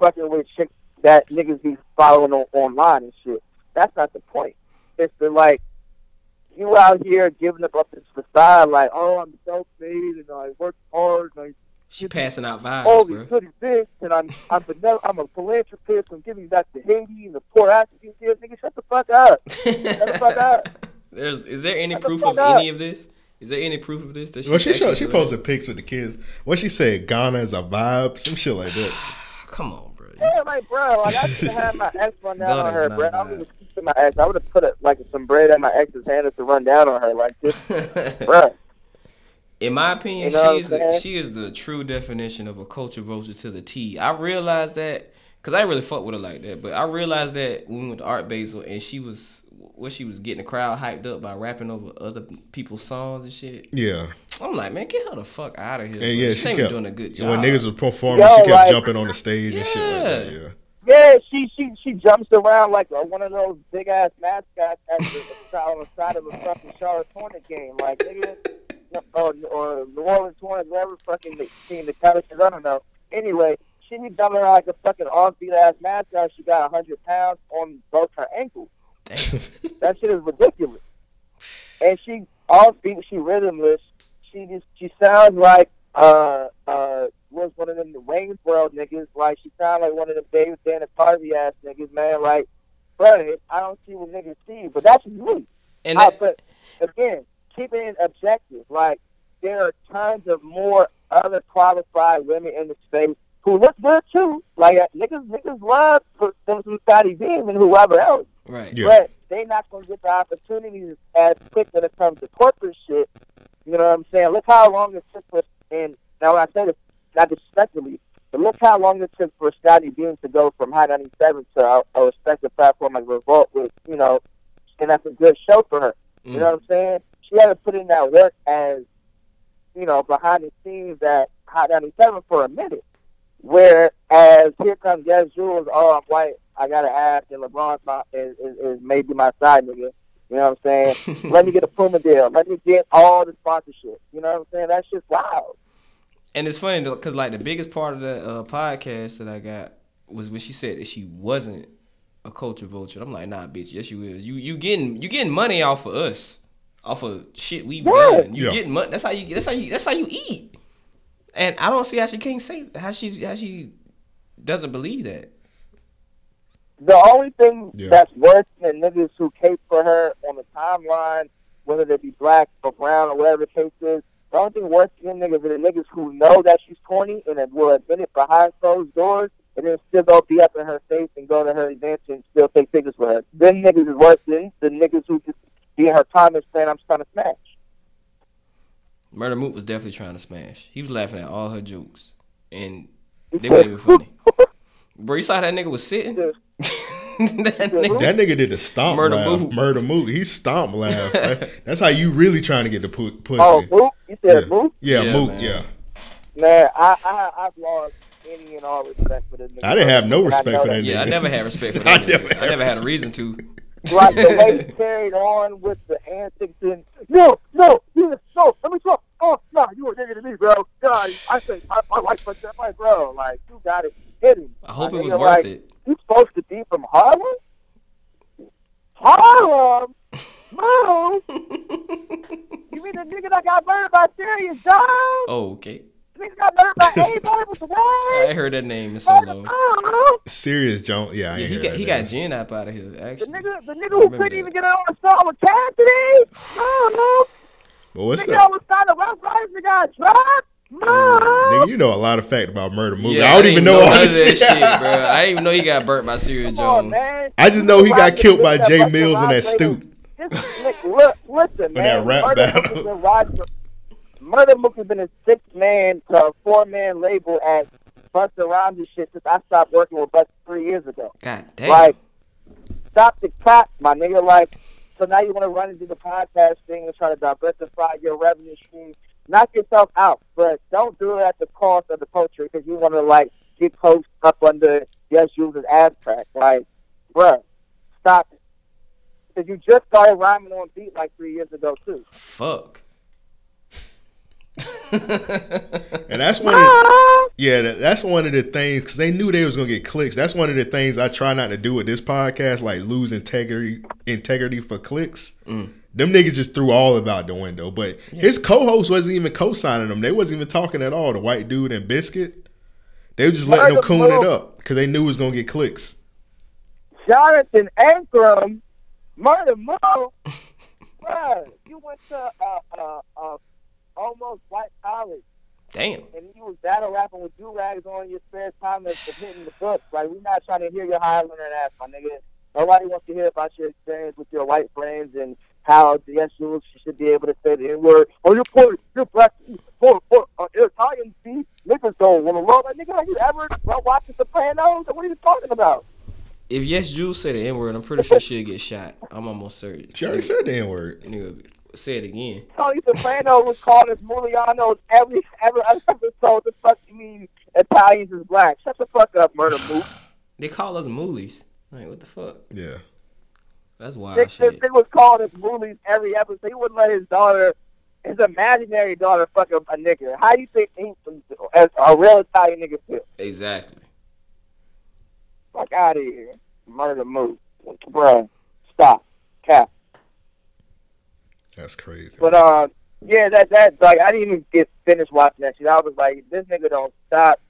fucking with chicks that niggas be following on, online and shit. That's not the point. It's the, like, you out here giving up up this facade, like, oh, I'm self-made and I work hard. And I she passing out vibes, all bro. All these this, and I'm I'm, a, I'm a philanthropist. I'm giving back to Haiti and the poor African kids. Nigga, shut the fuck up. Shut the fuck up. There's, is there any shut proof the of up. any of this? Is there any proof of this? That she well, she showed, she posted pics with the kids. What she said, Ghana is a vibe, some shit like that. Come on, bro. Yeah, like, bro, like, I used to have my ex run down on her, bro. I'm just to my ex. I would have put a, like some bread at my ex's hand to run down on her, like this, bro. In my opinion, you know she is the, she is the true definition of a culture vulture to the T. I realized that because I really fuck with her like that, but I realized that when we went to Art Basel and she was. What she was getting the crowd hyped up by rapping over other people's songs and shit. Yeah, I'm like, man, get her the fuck out of here. Hey, yeah, she, she ain't kept, doing a good job. When niggas was performing, Yo, she kept like, jumping on the stage yeah. and shit like that. Yeah, yeah, she she she jumps around like one of those big ass mascots at the, on the side of a fucking Charlotte Hornets game, like nigga, or, or New Orleans Hornets, whatever fucking team the Cowboys. I don't know. Anyway, she be jumping around like a fucking offbeat ass mascot. She got a hundred pounds on both her ankles. That shit is ridiculous. And she all speak, she rhythmless. She just she sounds like uh uh was one of them the Wayne's World niggas. Like she sounds like one of them David Dan and Parvy ass niggas, man. Like, bro, I don't see what niggas see, but that's me. And I, that, but again, keeping it objective. Like there are tons of more other qualified women in the space who look good too. Like niggas niggas love them some Scottie Beam and whoever else. Right. Yeah. But they not going to get the opportunities as quick when it comes to corporate shit. You know what I'm saying? Look how long it took for, and now when I say this, not disrespectfully, but look how long it took for Scottie Beam to go from High ninety-seven to a, a respected platform like Revolt with, you know, and that's a good show for her. Mm. You know what I'm saying? She had to put in that work as, you know, behind the scenes at High ninety-seven for a minute. Whereas here comes Yes Julz, oh, I'm white. I got to ask, and LeBron's my, is, is, is maybe my side nigga. You know what I'm saying? Let me get a Puma deal. Let me get all the sponsorship. You know what I'm saying? That's just wild. And it's funny, though, because, like, the biggest part of the uh, podcast that I got was when she said that she wasn't a culture vulture. I'm like, nah, bitch, yes, you is. You you getting you getting money off of us, off of shit we've yeah. done. You yeah. getting money. That's how you. That's how you. That's how you eat. And I don't see how she can't say how she how she doesn't believe that. The only thing yeah. that's worse than niggas who cape for her on the timeline, whether they be black or brown or whatever the case is, the only thing worse than niggas are the niggas who know that she's corny and will admit it behind closed doors and then still go be up in her face and go to her events and still take pictures with her. Them niggas is worse than the niggas who just be in her comments saying, I'm just trying to smash. Murder Mook was definitely trying to smash. He was laughing at all her jokes. And they weren't even funny. Bro, you saw how that nigga was sitting? Yeah. that, nigga, that nigga did a stomp Murder laugh. Mook. Murder Mook. He stomp laugh. Like, that's how you really trying to get the pussy. Oh, Mook? You said yeah. Mook? Yeah, yeah Mook, man. yeah. Man, I, I, I've lost any and all respect for this nigga. I didn't have no respect for that nigga. Yeah, I never had respect for that I nigga. Never I never had a reason to. Like the way he carried on with the antics and, no, no, no, no, let me talk. Oh, no, nah, you were nigga to me, bro. God, I say, I, I like my like, bro. Like, you got it. Hit him. I hope my it was worth like, it. You supposed to be from Harlem? Harlem? Mom? You mean the nigga that got murdered by Serious John? Oh, okay. The nigga got murdered by A-Boy with the way? I heard that name is so low. Serious John? Yeah, I yeah, heard that. He got Jen up out of here, actually. The nigga, the nigga who couldn't that. even get on the song with Cassidy? Mom? But what's the nigga that was trying to West Riders and got drugged? Nigga, you know a lot of fact about Murder Mook. Yeah, I don't I even know, know all this shit. shit, bro. I didn't even know he got burnt by Serious Jones. I just know he got killed by Jay Mills in that stoop. Look, listen, man. In that rap battle. Murder Mook has been a six-man to four-man label at Busta Rhymes and shit since I stopped working with Busta three years ago. God damn. Like, stop the crap, my nigga. Like, so now you want to run into the podcast thing and try to diversify your revenue stream. Knock yourself out, but don't do it at the cost of the poetry because you want to, like, get close up under Yes Julz's ass crack. Like, bruh, stop it. Because you just started rhyming on beat like three years ago, too. Fuck. And that's one. Of the, yeah, that's one of the things because they knew they was gonna get clicks. That's one of the things I try not to do with this podcast, like lose integrity, integrity for clicks. Mm. Them niggas just threw all of out the window. But yeah. His co-host wasn't even co-signing them. They wasn't even talking at all. The white dude and Biscuit, they were just letting them coon it up because they knew it was gonna get clicks. Jonathan Ankrum, Murder Mo, bruh, you went to uh uh. uh almost white college. Damn. And he was battle rapping with do-rags on your spare time and hitting the books. Like, we're not trying to hear your high learning ass, my nigga. Nobody wants to hear about your experience with your white friends and how the Yes Julz should be able to say the N-word. Oh, you're poor, you're black, poor, poor, uh, Italian, see? Niggas don't want to roll. Like, nigga, have you ever watched The Sopranos? What are you talking about? If Yes Julz said the N-word, I'm pretty sure she'll get shot. I'm almost certain. She already said the N-word. Nigga. Say it again. Tony Soprano was called as Mulianos every ever episode. The fuck you mean Italians is black? Shut the fuck up, Murder Mook. They call us Moolies. Like, what the fuck? Yeah. That's wild. This nigga was called as Moolies every episode. He wouldn't let his daughter, his imaginary daughter, fuck a, a nigga. How do you think he, as a real Italian nigga feel? Exactly. Fuck out of here. Murder Mook. Bro, stop. Cap. That's crazy. But uh, yeah, that that like I didn't even get finished watching that shit. I was like, this nigga don't stop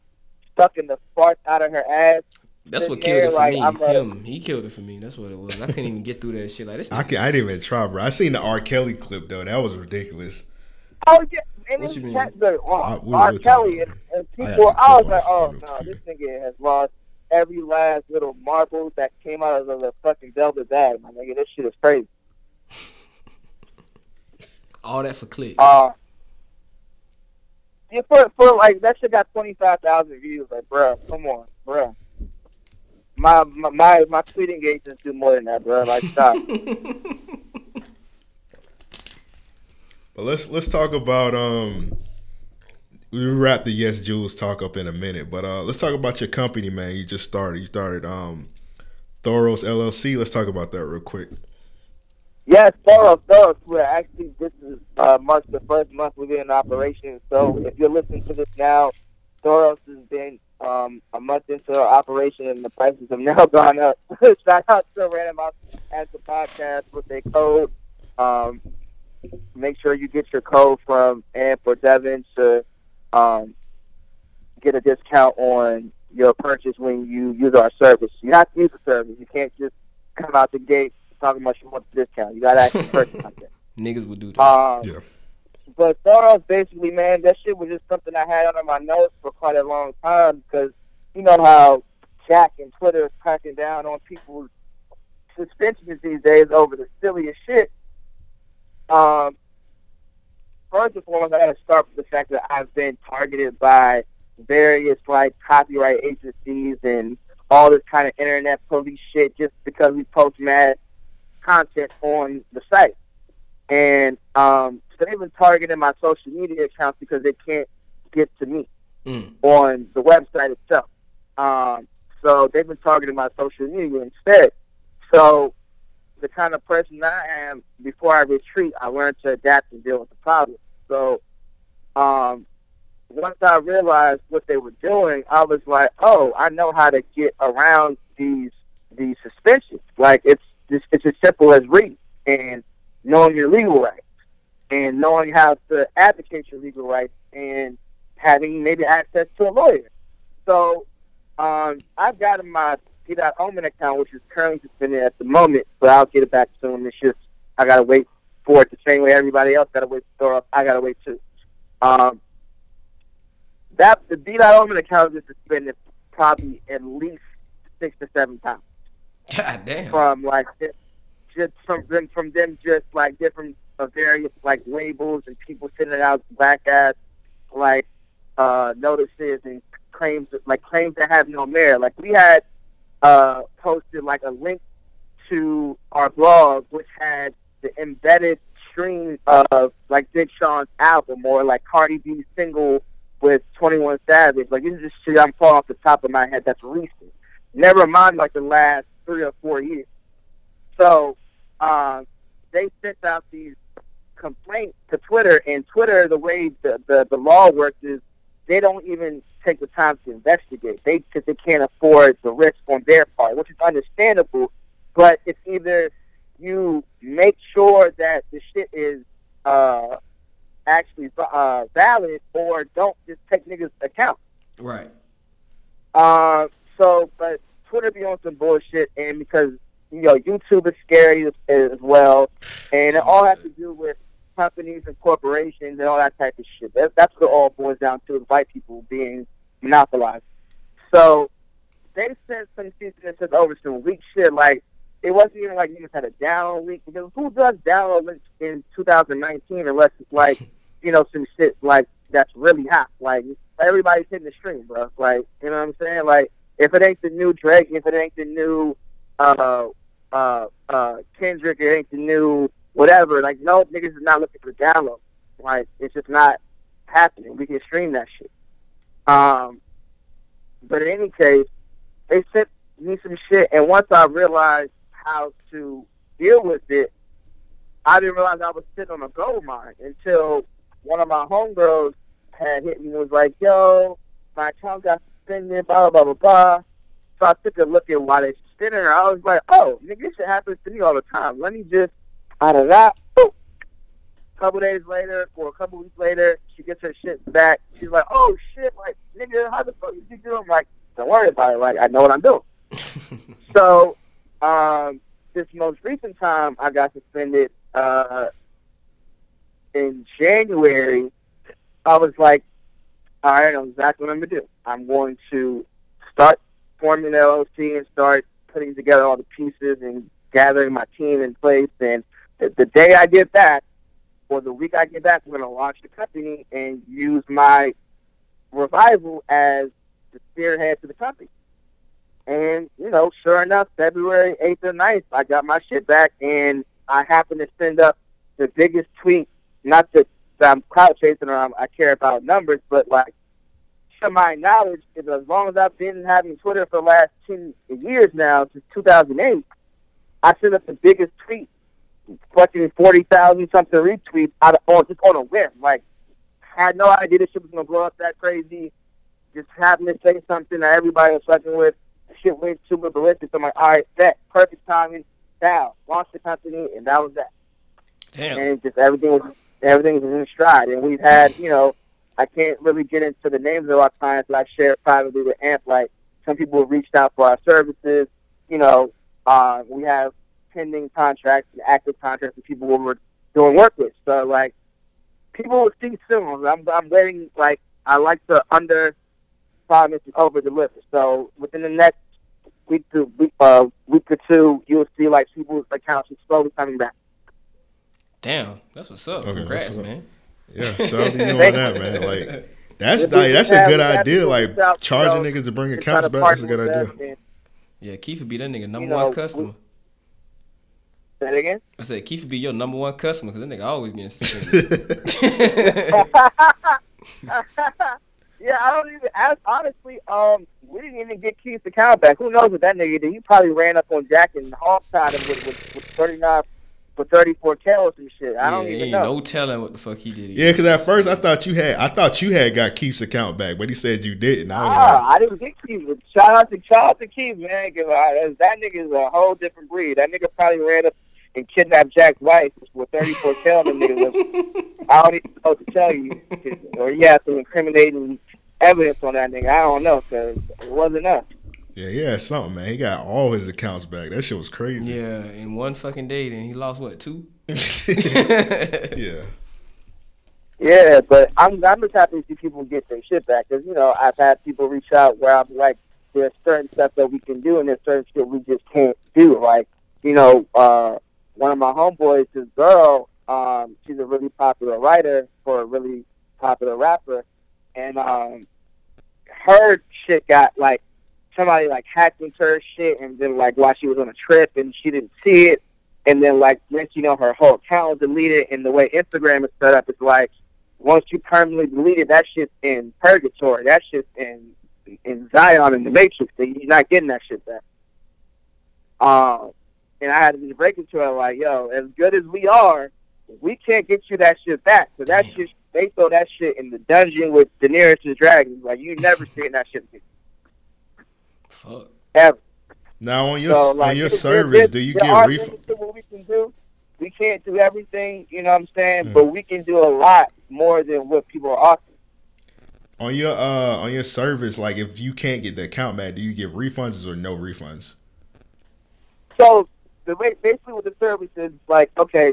sucking the farts out of her ass. That's what killed it for like, me. I'm Him, like, he killed it for me. That's what it was. I couldn't even get through that shit. Like this. I can, I didn't even try, bro. I seen the R. Kelly clip though. That was ridiculous. Oh yeah, and what you mean? That, the, uh, I, we R. Kelly and, and people. I, I was like, oh no, this nigga has lost every last little marble that came out of the, the fucking Delta bag, my nigga. This shit is crazy. All that for click. Uh, yeah, for, for like, that shit got twenty-five thousand views. Like, bruh, come on, bruh. My, my, my, my tweet engagements do more than that, bruh. Like, stop. But let's, let's talk about, um, we'll wrap the Yes Julz talk up in a minute, but, uh, let's talk about your company, man. You just started, you started, um, Thoros L L C. Let's talk about that real quick. Yes, Thoros, Thoros. We're actually, this is uh, marks the first month we've been in operation. So if you're listening to this now, Thoros has been um, a month into operation and the prices have now gone up. Shout out to Random Out at the podcast with their code. Um, make sure you get your code from Amp or Devin to um, get a discount on your purchase when you use our service. You have to use the service. You can't just come out the gate talking about you want the discount. You gotta actually purchase out there. Niggas would do that. Um, yeah. But Thoros, basically, man, that shit was just something I had under my nose for quite a long time because you know how Jack and Twitter is cracking down on people's suspensions these days over the silliest shit. Um, first and foremost, I gotta start with the fact that I've been targeted by various like copyright agencies and all this kind of internet police shit just because we post mad content on the site. And um, so they've been targeting my social media accounts because they can't get to me mm. on the website itself. Um, so they've been targeting my social media instead. So the kind of person I am, before I retreat, I learned to adapt and deal with the problem. So um, once I realized what they were doing, I was like, oh, I know how to get around these these suspensions. Like, it's It's, it's as simple as reading and knowing your legal rights and knowing how to advocate your legal rights and having maybe access to a lawyer. So um, I've got in my D-Dot Omen account, which is currently suspended at the moment, but I'll get it back soon. It's just I got to wait for it the same way everybody else got to wait for it. I got to wait, too. Um, that, the D-Dot Omen account is suspended probably at least six to seven times. God damn. From like just from them, from them just like different of various, like, labels and people sending out black-ass, like, uh, notices and claims, like, claims that have no merit. Like, we had uh, posted, like, a link to our blog, which had the embedded stream of, like, Big Sean's album or, like, Cardi B's single with twenty-one Savage. Like, this is just shit I'm calling off the top of my head that's recent. Never mind, like, the last three or four years. So, uh, they sent out these complaints to Twitter, and Twitter, the way the, the, the law works is they don't even take the time to investigate. They, cause they can't afford the risk on their part, which is understandable, but it's either you make sure that the shit is uh, actually uh, valid or don't just take niggas' account. Right. Uh, so, but Twitter be on some bullshit, and because you know, YouTube is scary as, as well, and it all has to do with companies and corporations and all that type of shit. That, that's what it all boils down to, white people being monopolized. So they sent some shit and said, oh, it's some weak shit. Like, it wasn't even like you just had a download link. Because who does download links in two thousand nineteen unless it's like, you know, some shit like that's really hot? Like, everybody's hitting the stream, bro. Like, you know what I'm saying? Like, if it ain't the new Drake, if it ain't the new Uh, uh, uh, Kendrick, it ain't the new whatever. Like, no, niggas is not looking for downloads. Like, it's just not happening. We can stream that shit. Um, but in any case, they sent me some shit, and once I realized how to deal with it, I didn't realize I was sitting on a gold mine until one of my homegirls had hit me and was like, yo, my account got suspended, blah, blah, blah, blah. So I took a look at why they dinner, I was like, oh, nigga, this shit happens to me all the time. Let me just, out of that, boop. A couple days later, or a couple weeks later, she gets her shit back. She's like, oh, shit, like, nigga, how the fuck did you do it? I'm like, don't worry about it. Like, I know what I'm doing. So, um, this most recent time I got suspended uh, in January, I was like, all right, I know exactly what I'm going to do. I'm going to start forming an L L C and start putting together all the pieces and gathering my team in place. And the, the day I get back, or the week I get back, we're going to launch the company and use my revival as the spearhead to the company. And, you know, sure enough, February eighth or ninth, I got my shit back, and I happened to send up the biggest tweet, not that, that I'm clout chasing or I'm, I care about numbers, but, like, to my knowledge, is as long as I've been having Twitter for the last ten years now, since two thousand eight, I sent up the biggest tweet, fucking forty thousand something retweets, out of, oh, just on a whim. Like, I had no idea this shit was going to blow up that crazy. Just happened to say something that everybody was fucking with. Shit went super ballistic. So I'm like, all right, that perfect timing, now, launched the company, and that was that. Damn. And just everything was, everything was in stride. And we've had, you know, I can't really get into the names of our clients that I share privately with A M P. Like, some people have reached out for our services. You know, uh, we have pending contracts and active contracts with people we're doing work with. So, like, people will see soon. I'm, I'm letting, like, I like to under promise and over deliver. So, within the next week to week, uh, week or two, you'll see, like, people's accounts are slowly coming back. Damn, that's what's up. Okay, congrats, what's up, man. Yeah, shout out to you on that, man. Like, that's like, that's a good idea. Like, charging niggas to bring accounts back, that's a good idea. Yeah, Keith would be that nigga number one customer. Say that again? I said Keith would be your number one customer because that nigga always getting suspended. Yeah, I don't even. I, honestly, um, we didn't even get Keith's account back. Who knows what that nigga did? He probably ran up on Jack and hog-tied him with, with, with thirty-nine. For thirty-four kills and shit. I yeah, don't even ain't know. No telling what the fuck he did. Again. Yeah, because at first I thought you had, I thought you had got Keith's account back, but he said you didn't. I, ah, I didn't get Keith. Shout out to shout out to Keith, man. I, that nigga is a whole different breed. That nigga probably ran up and kidnapped Jack's wife with thirty-four kills. Them niggas. I don't even know what to tell you, or you have some incriminating evidence on that nigga. I don't know, cause it wasn't us. Yeah, he had something, man. He got all his accounts back. That shit was crazy. Yeah, in one fucking day, then he lost, what, two? Yeah. Yeah, but I'm I'm just happy to see people get their shit back. Because, you know, I've had people reach out where I'm like, there's certain stuff that we can do, and there's certain shit we just can't do. Like, you know, uh, one of my homeboys, this girl, Um, she's a really popular writer for a really popular rapper, and um, her shit got like somebody like hacked into her shit, and then like while she was on a trip and she didn't see it, and then like next you know her whole account was deleted. And the way Instagram is set up, it's like once you permanently delete it, that shit's in purgatory. That shit's in in Zion in the Matrix. So you're not getting that shit back. Um, and I had to just break it to her like, yo, as good as we are, we can't get you that shit back. So that shit, they throw that shit in the dungeon with Daenerys' dragons. Like, you never seeing that shit again. Fuck. Ever. Now, on your so, like, on your service, this, do you get refunds? We can do. We can't do everything, you know what I'm saying? Mm. But we can do a lot more than what people are offering. On your uh, on your service, like, if you can't get the account back, do you get refunds or no refunds? So, the way, basically with the service is, like, okay,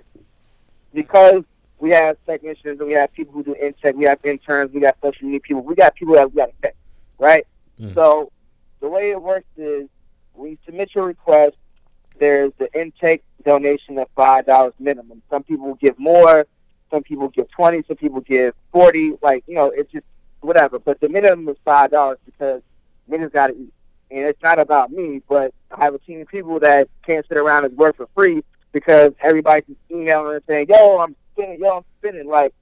because we have technicians and we have people who do in-tech, we have interns, we got social media people, we got people that we got to pay, right? Mm. So the way it works is we submit your request, there's the intake donation of five dollars minimum. Some people give more, some people give twenty, some people give forty, like, you know, it's just whatever. But the minimum is five dollars because niggas got to eat. And it's not about me, but I have a team of people that can't sit around and work for free because everybody's just emailing and saying, yo, I'm spending, yo, I'm spending. Like,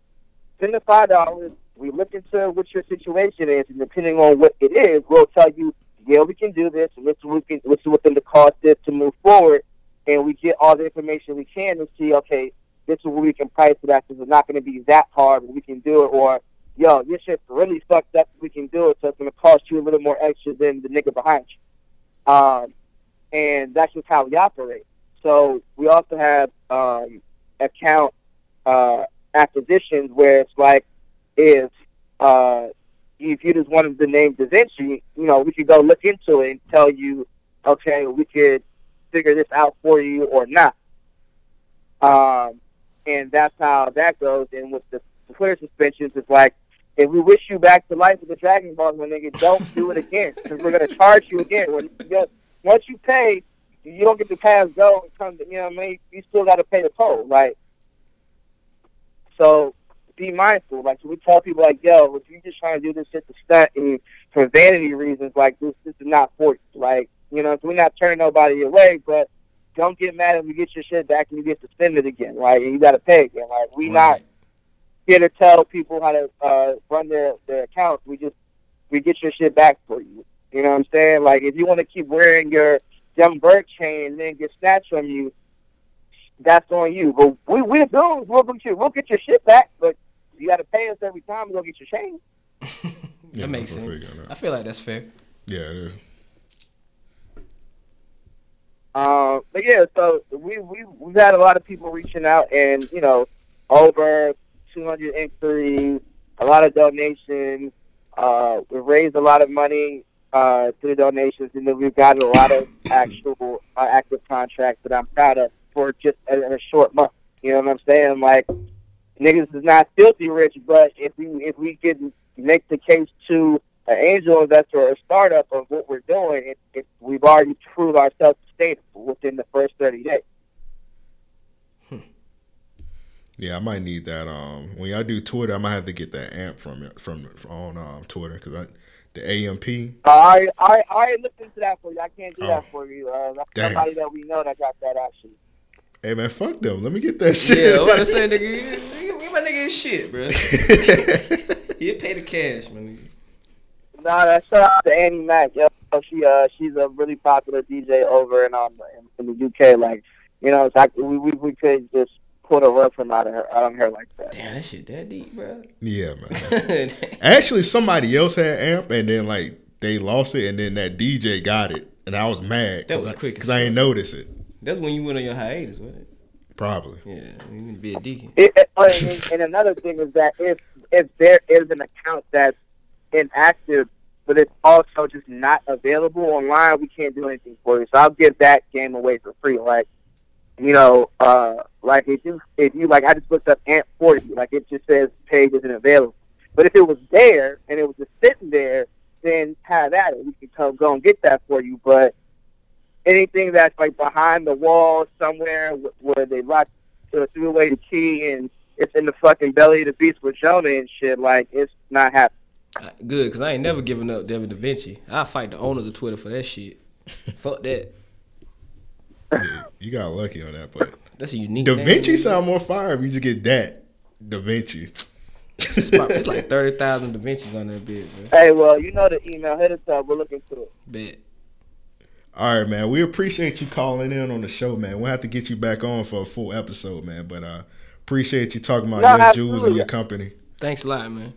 send the five dollars. We look into what your situation is, and depending on what it is, we'll tell you, yeah, we can do this, and this is what, we can, this is what the cost is to move forward, and we get all the information we can to see, okay, this is what we can price it at, because it's not going to be that hard, but we can do it, or, yo, your shit's really fucked up, we can do it, so it's going to cost you a little more extra than the nigga behind you. Um, and that's just how we operate. So we also have um, account uh, acquisitions where it's like if uh, if you just wanted the name Da Vinci, you know, we could go look into it and tell you, okay, we could figure this out for you or not. Um, and that's how that goes. And with the Twitter suspensions, it's like, if we wish you back to life with the Dragon Ball, my nigga, don't do it again because we're going to charge you again. Once you pay, you don't get to pass go and come to, you know what I mean? You still got to pay the toll, right? So be mindful. Like, we tell people, like, yo, if you're just trying to do this shit to stunt and for vanity reasons, like, this, this is not for you. Like, you know, so we're not turning nobody away, but don't get mad if we get your shit back and you get suspended again, right? And you got to pay again. Like, we right. not here to tell people how to uh, run their, their accounts. We just, we get your shit back for you. You know what I'm saying? Like, if you want to keep wearing your young bird chain and then get snatched from you, that's on you. But we we do we'll get you we'll get your shit back, but you gotta pay us every time we go get your chain. that yeah, makes sense. That. I feel like that's fair. Yeah, it is. Um, but yeah, so we we we've had a lot of people reaching out, and you know, over two hundred inquiries, a lot of donations. Uh, we raised a lot of money. Uh, through donations, and then we've got a lot of actual uh, active contracts that I'm proud of for just a, a short month. You know what I'm saying? Like, niggas is not filthy rich, but if we if we could make the case to an angel investor or a startup of what we're doing, it, it, we've already proved ourselves sustainable within the first thirty days. Hmm. Yeah, I might need that. Um, when y'all do Twitter, I might have to get that amp from it from, from on um, Twitter because I. The A M P. Uh, I I I looked into that for you. I can't do oh. that for you. Uh, that's Damn. Somebody that we know that got that action. Hey man, fuck them. Let me get that shit. Yeah, I was gonna say, nigga, you, you my nigga is shit, bro. You pay the cash, man. Nah, that's shout out to Annie Mac. Yo, she uh she's a really popular D J over in um in, in the U K. Like, you know, it's like we we we could just put a rug from out of her, out of her like that. Damn, that shit that deep, bro. Yeah, man. Actually, somebody else had amp, and then like they lost it, and then that D J got it, and I was mad. That was quick because I ain't noticed it. That's when you went on your hiatus, wasn't it? Probably. Yeah, you need to be a deacon. It, it, and, and another thing is that if if there is an account that's inactive, but it's also just not available online, we can't do anything for you. So I'll give that game away for free, like. You know, uh, like if you, if you like, I just looked up amp for you. Like it just says page isn't available. But if it was there and it was just sitting there, then have at it. We can come go and get that for you. But anything that's like behind the wall somewhere where they locked to a three-way key and it's in the fucking belly of the beast with Jonah and shit, like, it's not happening. Good, because I ain't never giving up Devin Da Vinci. I fight the owners of Twitter for that shit. Fuck that. Yeah, you got lucky on that, but that's a unique Da Vinci name. Sound more fire if you just get that Da Vinci. It's, about, it's like thirty thousand Da Vincis on that bit, man. Hey, well, you know the email. Hit us up. We're looking through it. Bet. All right, man. We appreciate you calling in on the show, man. We'll have to get you back on for a full episode, man. But I uh, appreciate you talking about no, Yes Julz and your company. Thanks a lot, man.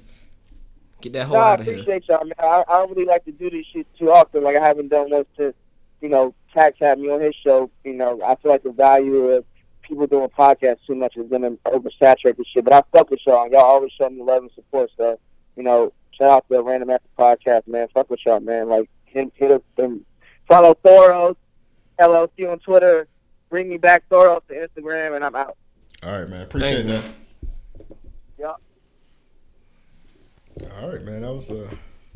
Get that whole no, out of here. I appreciate y'all, man. I, I don't really like to do this shit too often. Like, I haven't done this to, you know, Tax had me on his show. You know, I feel like the value of people doing podcasts too much is going to oversaturate the shit. But I fuck with y'all. Y'all always show me love and support. So, you know, shout out to Random After Podcast, man. Fuck with y'all, man. Like, hit, hit up them. Follow Thoros L L C on Twitter. Bring me back Thoros to Instagram, and I'm out. All right, man. Appreciate that. Yup. All right, man. That was uh,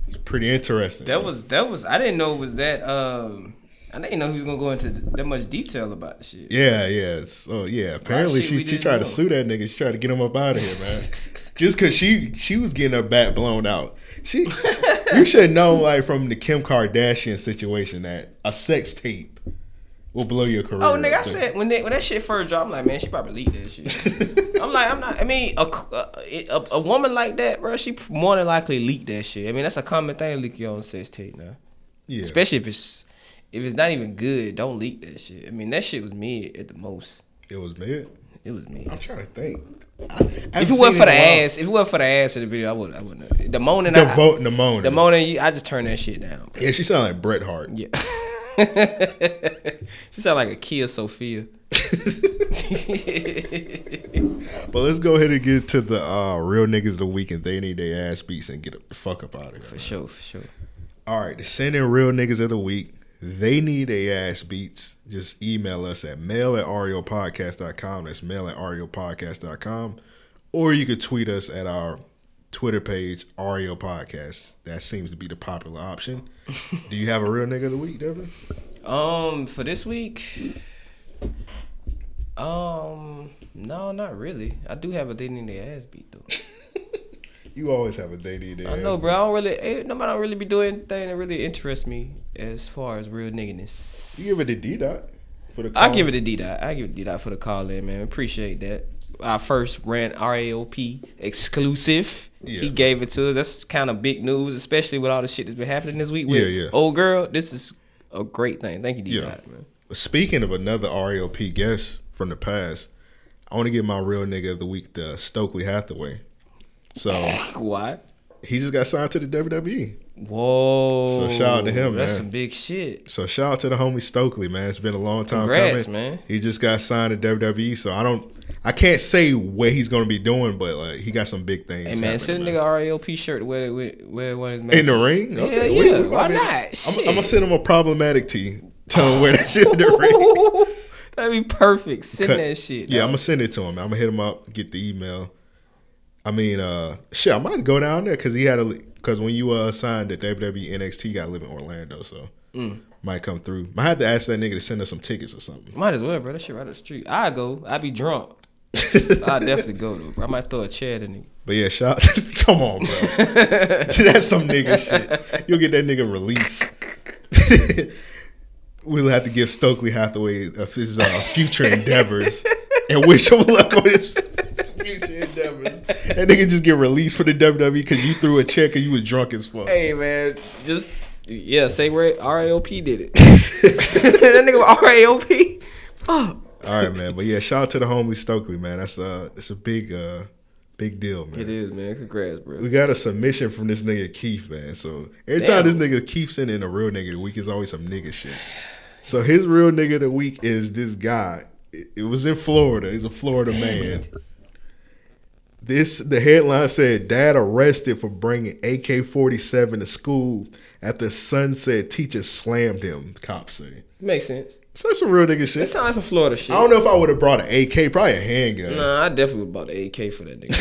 it's pretty interesting. That man. was that was. I didn't know it was that. Um, I didn't know he was gonna go into that much detail about the shit. Yeah, yeah. So yeah, apparently she she tried know. to sue that nigga. She tried to get him up out of here, man. Just because she she was getting her back blown out. She you should know, like, from the Kim Kardashian situation, that a sex tape will blow your career. Oh, nigga, I said when they, when that shit first dropped, I'm like, man, she probably leaked that shit. I'm like, I'm not. I mean, a, a a woman like that, bro, she more than likely leaked that shit. I mean, that's a common thing, leak your own sex tape now. Yeah. Especially if it's if it's not even good, don't leak that shit. I mean, that shit was mid at the most. It was mid. It was mid. I'm trying to think. I, if it wasn't for the ass, if it wasn't for the ass in the video, I would. I wouldn't. The moaning. The vote. The moaning. The moaning. I just turned that shit down. Yeah, she sounded like Bret Hart. Yeah. She sound like a Kia Sophia. But let's go ahead and get to the uh, real niggas of the week, and they need their ass beats and get the fuck up out of here. For man. sure, for sure. All right, the sending real niggas of the week. They need their ass beats. Just email us at mail at ariopodcast dot com. That's mail at ariopodcast dot com. Or you could tweet us at our Twitter page, Ario Podcast. That seems to be the popular option. Do you have a real nigga of the week, Devin? Um, for this week, um, no, not really. I do have a they need their ass beat though. You always have a they need their ass beat. I know, bro. I don't really, nobody don't really be doing anything that really interests me as far as real nigginess. You give it a D-Dot for the call. I give it a D-Dot. I give it a D-Dot for the call in, man. Appreciate that. Our first ran R A O P exclusive. Yeah. He gave it to us. That's kind of big news, especially with all the shit that's been happening this week. With yeah, yeah. Old girl, this is a great thing. Thank you, D. Yeah. Man. Speaking of another R A O P guest from the past, I want to give my real nigga of the week to Stokely Hathaway. So what? He just got signed to the W W E. Whoa! So shout out to him, that's man. That's some big shit. So shout out to the homie Stokely, man. It's been a long time Congrats, coming. Man. He just got signed to W W E, so I don't, I can't say what he's gonna be doing, but like he got some big things. Hey man, send a nigga R A O P shirt where with where one is in the ring. Okay, yeah, yeah. Wait, why I mean, not? Shit. I'm, I'm gonna send him a problematic tee. Tell him where that shit in the ring. That'd be perfect. Send Cut. that shit. Yeah, dog. I'm gonna send it to him. I'm gonna hit him up, get the email. I mean, uh, shit, I might go down there because he had a because when you uh, signed at W W E N X T, got to live in Orlando, so mm. might come through. Might have to ask that nigga to send us some tickets or something. Might as well, bro. That shit right up the street. I go. I be drunk. I definitely go though. Bro. I might throw a chair at a nigga. But yeah, shout. Come on, bro. That's some nigga shit. You'll get that nigga released. We'll have to give Stokely Hathaway of his uh, future endeavors and wish him luck on his future endeavors. That nigga just get released for the W W E because you threw a check and you was drunk as fuck. Hey man, just yeah, say where R A O P did it. That nigga with R A O P. Fuck. All right, man. But yeah, shout out to the homie Stokely, man. That's uh, it's a big, uh, big deal, man. It is, man. Congrats, bro. We got a submission from this nigga Keith, man. So every Damn. time this nigga Keith sending in a real nigga of the week, it's always some nigga shit. So his real nigga of the week is this guy. It, it was in Florida. He's a Florida Damn man. It. This the headline said, "Dad arrested for bringing A K forty-seven to school after son said teacher slammed him." Cops say. Makes sense. So that's some real nigga shit. That sounds like some Florida shit. I don't know if I would have brought an A K, probably a handgun. Nah, I definitely would have bought an A K for that nigga.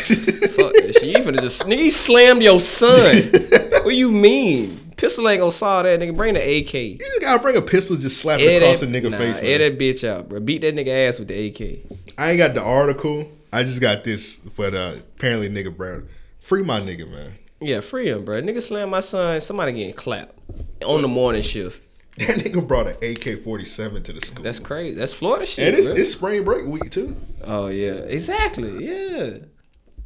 Fuck that shit. You finna just, nigga, he slammed your son. What do you mean? Pistol ain't gonna solve that, nigga. Bring the A K. You just gotta bring a pistol, just slap it across that, a nigga nah, face. Air that bitch out, bro. Beat that nigga ass with the A K. I ain't got the article. I just got this for the apparently nigga Brown. Free my nigga, man. Yeah, free him, bro. Nigga slammed my son. Somebody getting clapped on the morning shift. That nigga brought an A K forty-seven to the school. That's crazy. That's Florida shit. And it's, it's spring break week too. Oh yeah, exactly. Yeah.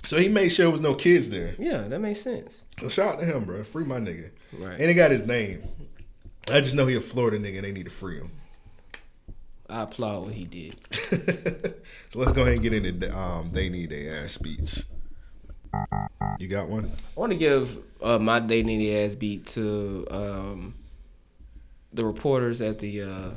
So he made sure there was no kids there. Yeah, that makes sense. So shout out to him, bro. Free my nigga. Right. And he got his name. I just know he a Florida nigga and they need to free him. I applaud what he did. So let's go ahead and get into the, um, They Need Their Ass Beats. You got one? I want to give uh, my They Need Their Ass Beat to um, the reporters at the uh,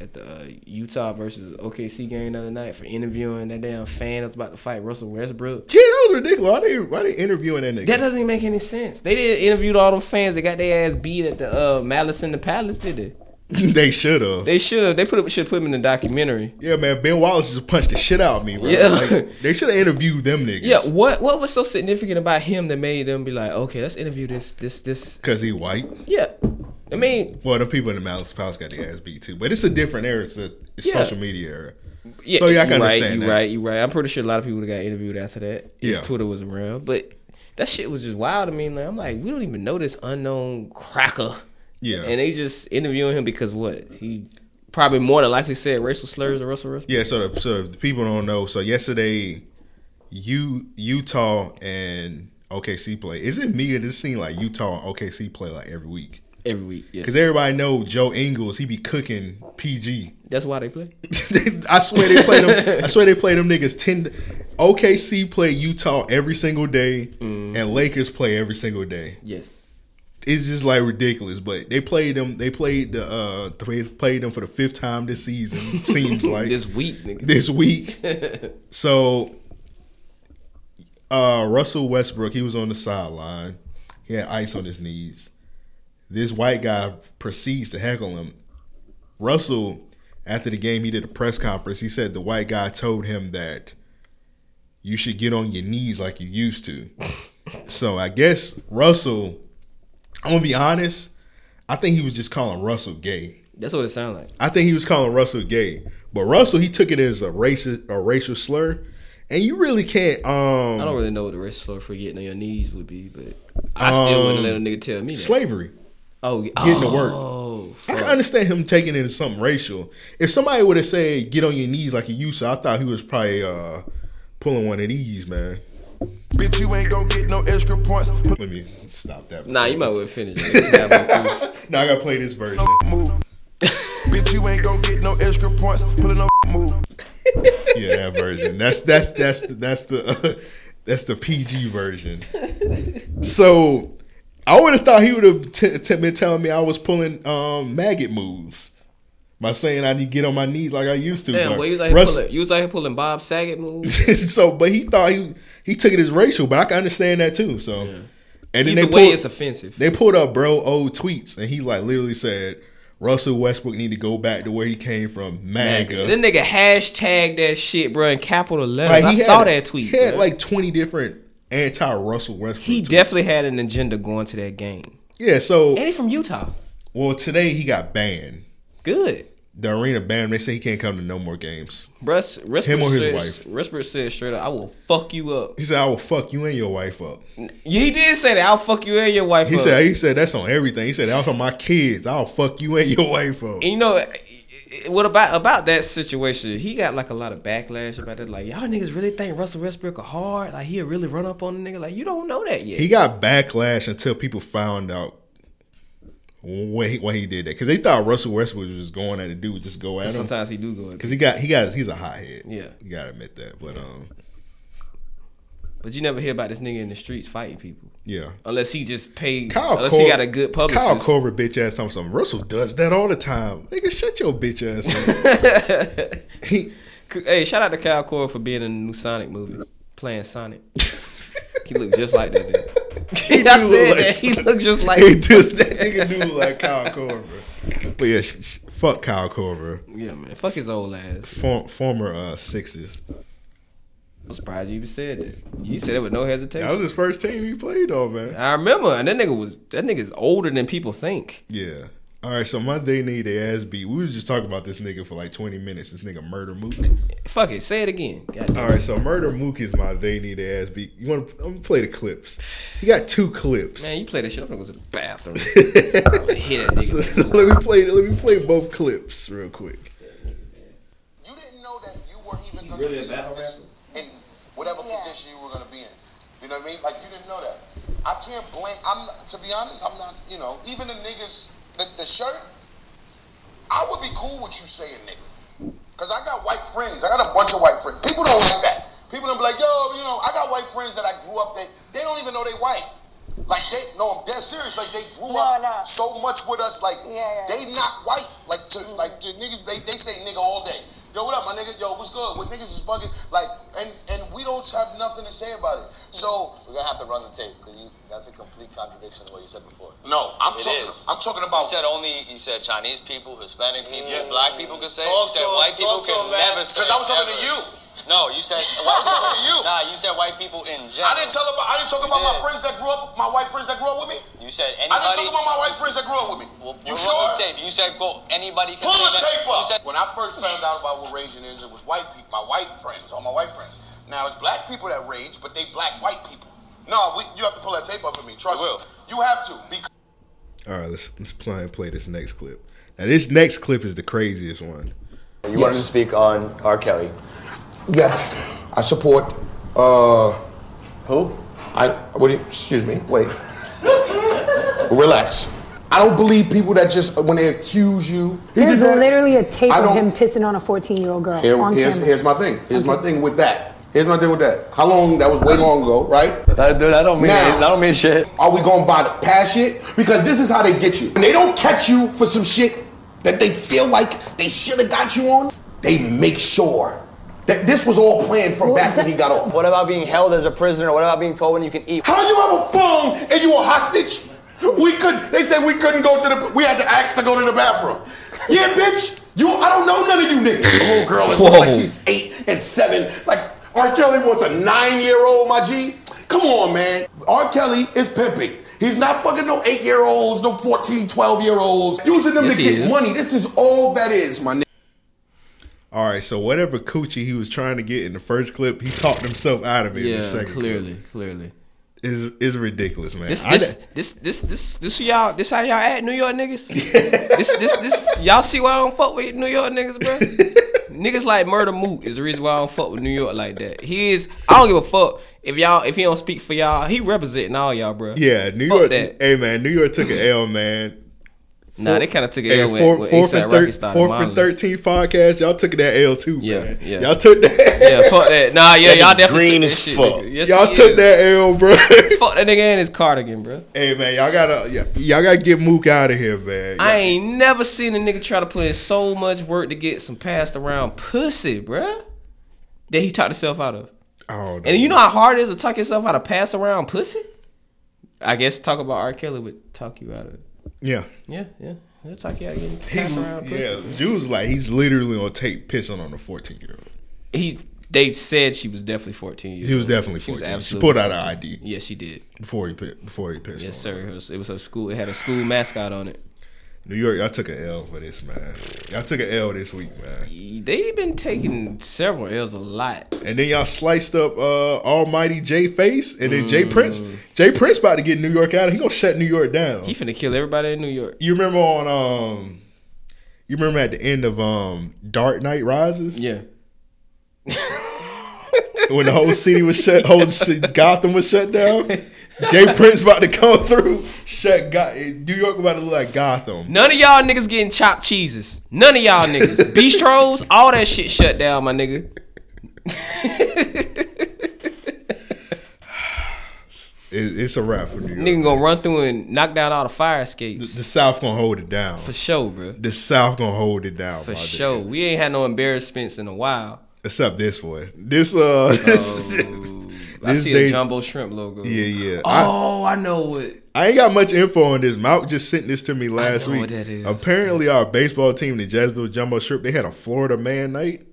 at the uh, Utah versus O K C game the other night for interviewing that damn fan that was about to fight Russell Westbrook. Yeah, that was ridiculous. Why they, why they interviewing that nigga? That doesn't even make any sense. They didn't interview all them fans that got their ass beat at the uh, Malice in the Palace, did they? They should have. They should have. They put should put him in the documentary. Yeah, man. Ben Wallace just punched the shit out of me, bro. Yeah. Like, they should have interviewed them niggas. Yeah. What What was so significant about him that made them be like, okay, let's interview this this this? Because he white. Yeah. I mean, well, the people in the Malice Palace got their ass beat too, but it's a different era. It's a it's yeah. social media era. Yeah. So yeah, I can right, understand you that. You right. You right. I'm pretty sure a lot of people got interviewed after that. Yeah. If Twitter was around, but that shit was just wild. I mean, like, I'm like, we don't even know this unknown cracker. Yeah. And they just interviewing him because what? He probably more than likely said racial slurs or Russell Westbrook. Yeah, so the, so the people don't know. So yesterday, U, Utah and O K C play. Is it me or does it seem like Utah and O K C play like every week? Every week, yeah. Because everybody know Joe Ingles, he be cooking P G. That's why they play. I swear they play them. I swear they play them niggas. Ten, O K C play Utah every single day, mm. and Lakers play every single day. Yes. It's just like ridiculous, but they played them. They played the uh, they played them for the fifth time this season. Seems like this week, nigga. This week. So, uh, Russell Westbrook, he was on the sideline. He had ice on his knees. This white guy proceeds to heckle him. Russell, after the game, he did a press conference. He said the white guy told him that you should get on your knees like you used to. So I guess Russell. I'm going to be honest. I think he was just calling Russell gay. That's what it sounded like. I think he was calling Russell gay. But Russell, he took it as a racist, a racial slur. And you really can't. Um, I don't really know what the racial slur for getting on your knees would be, but I um, still wouldn't let a nigga tell me that. Slavery. Oh, Getting oh, to work. Fuck. I can understand him taking it as something racial. If somebody would have said, get on your knees like you used to, I thought he was probably uh, pulling one of these, man. Bitch, you ain't gonna get no extra points. Let me stop that. Nah, you might well finish that. Nah, I gotta play this version. Bitch, you ain't gonna get no extra points. Pulling no move. Yeah, that version. That's that's that's the, that's the uh, that's the P G version. So I would have thought he would have t- t- been telling me I was pulling um, maggot moves. By saying I need to get on my knees like I used to. Damn, like, well, you was out here Russell, pulling, you was out here pulling Bob Saget moves. So, but he thought he he took it as racial, but I can understand that too. So, yeah. And then either they way, pulled, it's offensive. They pulled up bro old tweets, and he like literally said Russell Westbrook need to go back to where he came from. MAGA. That nigga hashtagged that shit, bro, in capital letters. Like, I saw a, that tweet. He had bro. like twenty different anti-Russell Westbrook. He tweets. Definitely had an agenda going to that game. Yeah. So, and he from Utah. Well, today he got banned. Good. The arena banned him. They say he can't come to no more games. Russ, Russ him or his says, wife. Westbrook said straight up, I will fuck you up. He said, I will fuck you and your wife up. He did say that. I'll fuck you and your wife he up. He said, he said that's on everything. He said, that's on my kids. I'll fuck you and your wife up. And you know, what about about that situation, he got like a lot of backlash about it. Like, y'all niggas really think Russell Westbrook are hard? Like, he'll really run up on a nigga? Like, you don't know that yet. He got backlash until people found out When he, when he did that, because they thought Russell Westbrook was just going at a dude, just go at him. Sometimes he do go at him because he got he got he's a hothead. Yeah, you gotta admit that. But um, but you never hear about this nigga in the streets fighting people. Yeah, unless he just paid. Kyle unless Cor- he got a good publicist. Kyle Korver bitch ass on something. Russell does that all the time. Nigga, shut your bitch ass up. he, hey, shout out to Kyle Korver for being in the new Sonic movie, playing Sonic. He looked just like that dude. He I said like, that. He looked just like he just, that nigga do look like Kyle Korver. But yeah, sh- sh- fuck Kyle Korver. Yeah, man. Fuck his old ass. For- former uh, Sixers. I'm surprised you even said that. You said it with no hesitation. That was his first team he played on, man. I remember. And that nigga was that nigga's older than people think. Yeah. All right, so my day need a ass beat. We was just talking about this nigga for like twenty minutes. This nigga Murder Mook. Fuck it, say it again. God. All right, so Murder Mook is my they need a ass beat. You want to? I'm gonna play the clips. You got two clips. Man, you play that shit. I'm gonna go to the bathroom. I'm gonna hit that nigga. So, let me play. Let me play both clips real quick. You didn't know that you were even gonna really be a battle rapper in whatever yeah. position you were gonna be in. You know what I mean? Like you didn't know that. I can't blame. I'm to be honest. I'm not. You know, even the niggas. The, the shirt, I would be cool with you saying nigga. Because I got white friends. I got a bunch of white friends. People don't like that. People don't be like, yo, you know, I got white friends that I grew up, they, they don't even know they white. Like, they, no, I'm dead serious. Like, they grew no, up no. so much with us. Like, yeah, yeah. they not white. Like, to, mm-hmm. like to niggas, they, they say nigga all day. Yo, what up, my nigga? Yo, what's good? What niggas is bugging? Like, and, and we don't have nothing to say about it. So we're gonna have to run the tape because you. That's a complete contradiction of what you said before. No, I'm it talking. Is. I'm talking about. You said only. You said Chinese people, Hispanic people, yeah. black people could say. Talk you said to, white people can never say. Because I was talking ever. to you. No, you said. White people, I was talking to you. Nah, you said white people in general. I didn't tell about. I didn't talk you about did. my friends that grew up. My white friends that grew up with me. You said anybody. I didn't talk about my white friends that grew up with me. Well, you sure? The tape. You said quote anybody. Can pull the tape up. You said, when I first found out about what raging is, it was white people. My white friends, all my white friends. Now it's black people that rage, but they black white people. No, we, you have to pull that tape up for me. Trust me. You have to. Because- All right, let's, let's play and play this next clip. Now, this next clip is the craziest one. You yes. wanted to speak on R. Kelly. Yes. I support... Uh, Who? I. What do you, excuse me. Wait. Relax. I don't believe people that just, when they accuse you... There's that, literally a tape of him pissing on a fourteen-year-old girl here, on here's, camera. Here's my thing. Here's okay. my thing with that. Here's my deal with that. How long? That was way long ago, right? That, dude, I don't mean now, it. I don't mean shit. Are we going by the past shit? Because this is how they get you. When they don't catch you for some shit that they feel like they should have got you on, they make sure that this was all planned from back when he got off. What about being held as a prisoner? What about being told when you can eat? How you have a phone and you a hostage? We could. They said we couldn't go to the. We had to ask to go to the bathroom. Yeah, bitch. You. I don't know none of you niggas. The little girl is like she's eight and seven. Like. R. Kelly wants a nine-year-old, my G. Come on, man. R. Kelly is pimping. He's not fucking no eight-year-olds, no fourteen, twelve-year-olds. Using them yes, to get is. money. This is all that is, my nigga. All right, so whatever coochie he was trying to get in the first clip, he talked himself out of it yeah, in the second clearly, clip. clearly. Is is ridiculous, man. This this, I, this this this this y'all this how y'all act, New York niggas. this this this y'all see why I don't fuck with New York niggas, bro. Niggas like Murder Mook is the reason why I don't fuck with New York like that. He is. I don't give a fuck if y'all if he don't speak for y'all. He representing all y'all, bro. Yeah, New fuck York. That. Hey man, New York took an L, man. Nah, four, they kind of took an L when fourth and thirteenth podcast. Y'all took that L too, yeah, man. Yeah. Y'all took that L. Yeah, fuck that. Nah, yeah, y'all definitely green took as shit, fuck. Yes, y'all took is. that L, bro. Fuck that nigga and his cardigan, bro. Hey, man, y'all gotta y'all, y'all gotta get Mook out of here, man. Y'all. I ain't never seen a nigga try to put in so much work to get some passed around pussy, bro, that he talked himself out of. Oh, no. And you know how hard it is to talk yourself out of pass around pussy? I guess talk about R. Kelly would talk you out of it. Yeah. Yeah, yeah. That's like yeah, getting passed around pussy. Yeah, Julz like he's literally on tape pissing on a fourteen-year-old. He's they said she was definitely fourteen. Years he was old. definitely fourteen. She, was she pulled out her I D. Yeah, she did. Before he before he pissed. Yes, on sir. Her. It, was, it was her school. It had a school mascot on it. New York, y'all took an L for this, man. Y'all took an L this week, man. They been taking several L's a lot. And then y'all sliced up uh, Almighty Jay Face, and then mm. Jay Prince. Jay Prince about to get New York out. He gonna shut New York down. He finna kill everybody in New York. You remember on, um, you remember at the end of um, Dark Knight Rises? Yeah. When the whole city was shut, whole city, Gotham was shut down. Jay Prince about to come through. Shut God, New York about to look like Gotham. None of y'all niggas getting chopped cheeses. None of y'all niggas. Bistros, all that shit shut down, my nigga. It's a wrap for New York. Nigga gonna run through and knock down all the fire escapes. The, the South gonna hold it down. For sure, bro. The South gonna hold it down. For sure. Day. We ain't had no embarrassments in a while. Except this one. This, uh... This, oh, this I see day, a Jumbo Shrimp logo. Yeah, yeah. Oh, I, I know it. I ain't got much info on this. Malk just sent this to me last I know week. What that is. Apparently, our baseball team, the Jacksonville Jumbo Shrimp, they had a Florida man night.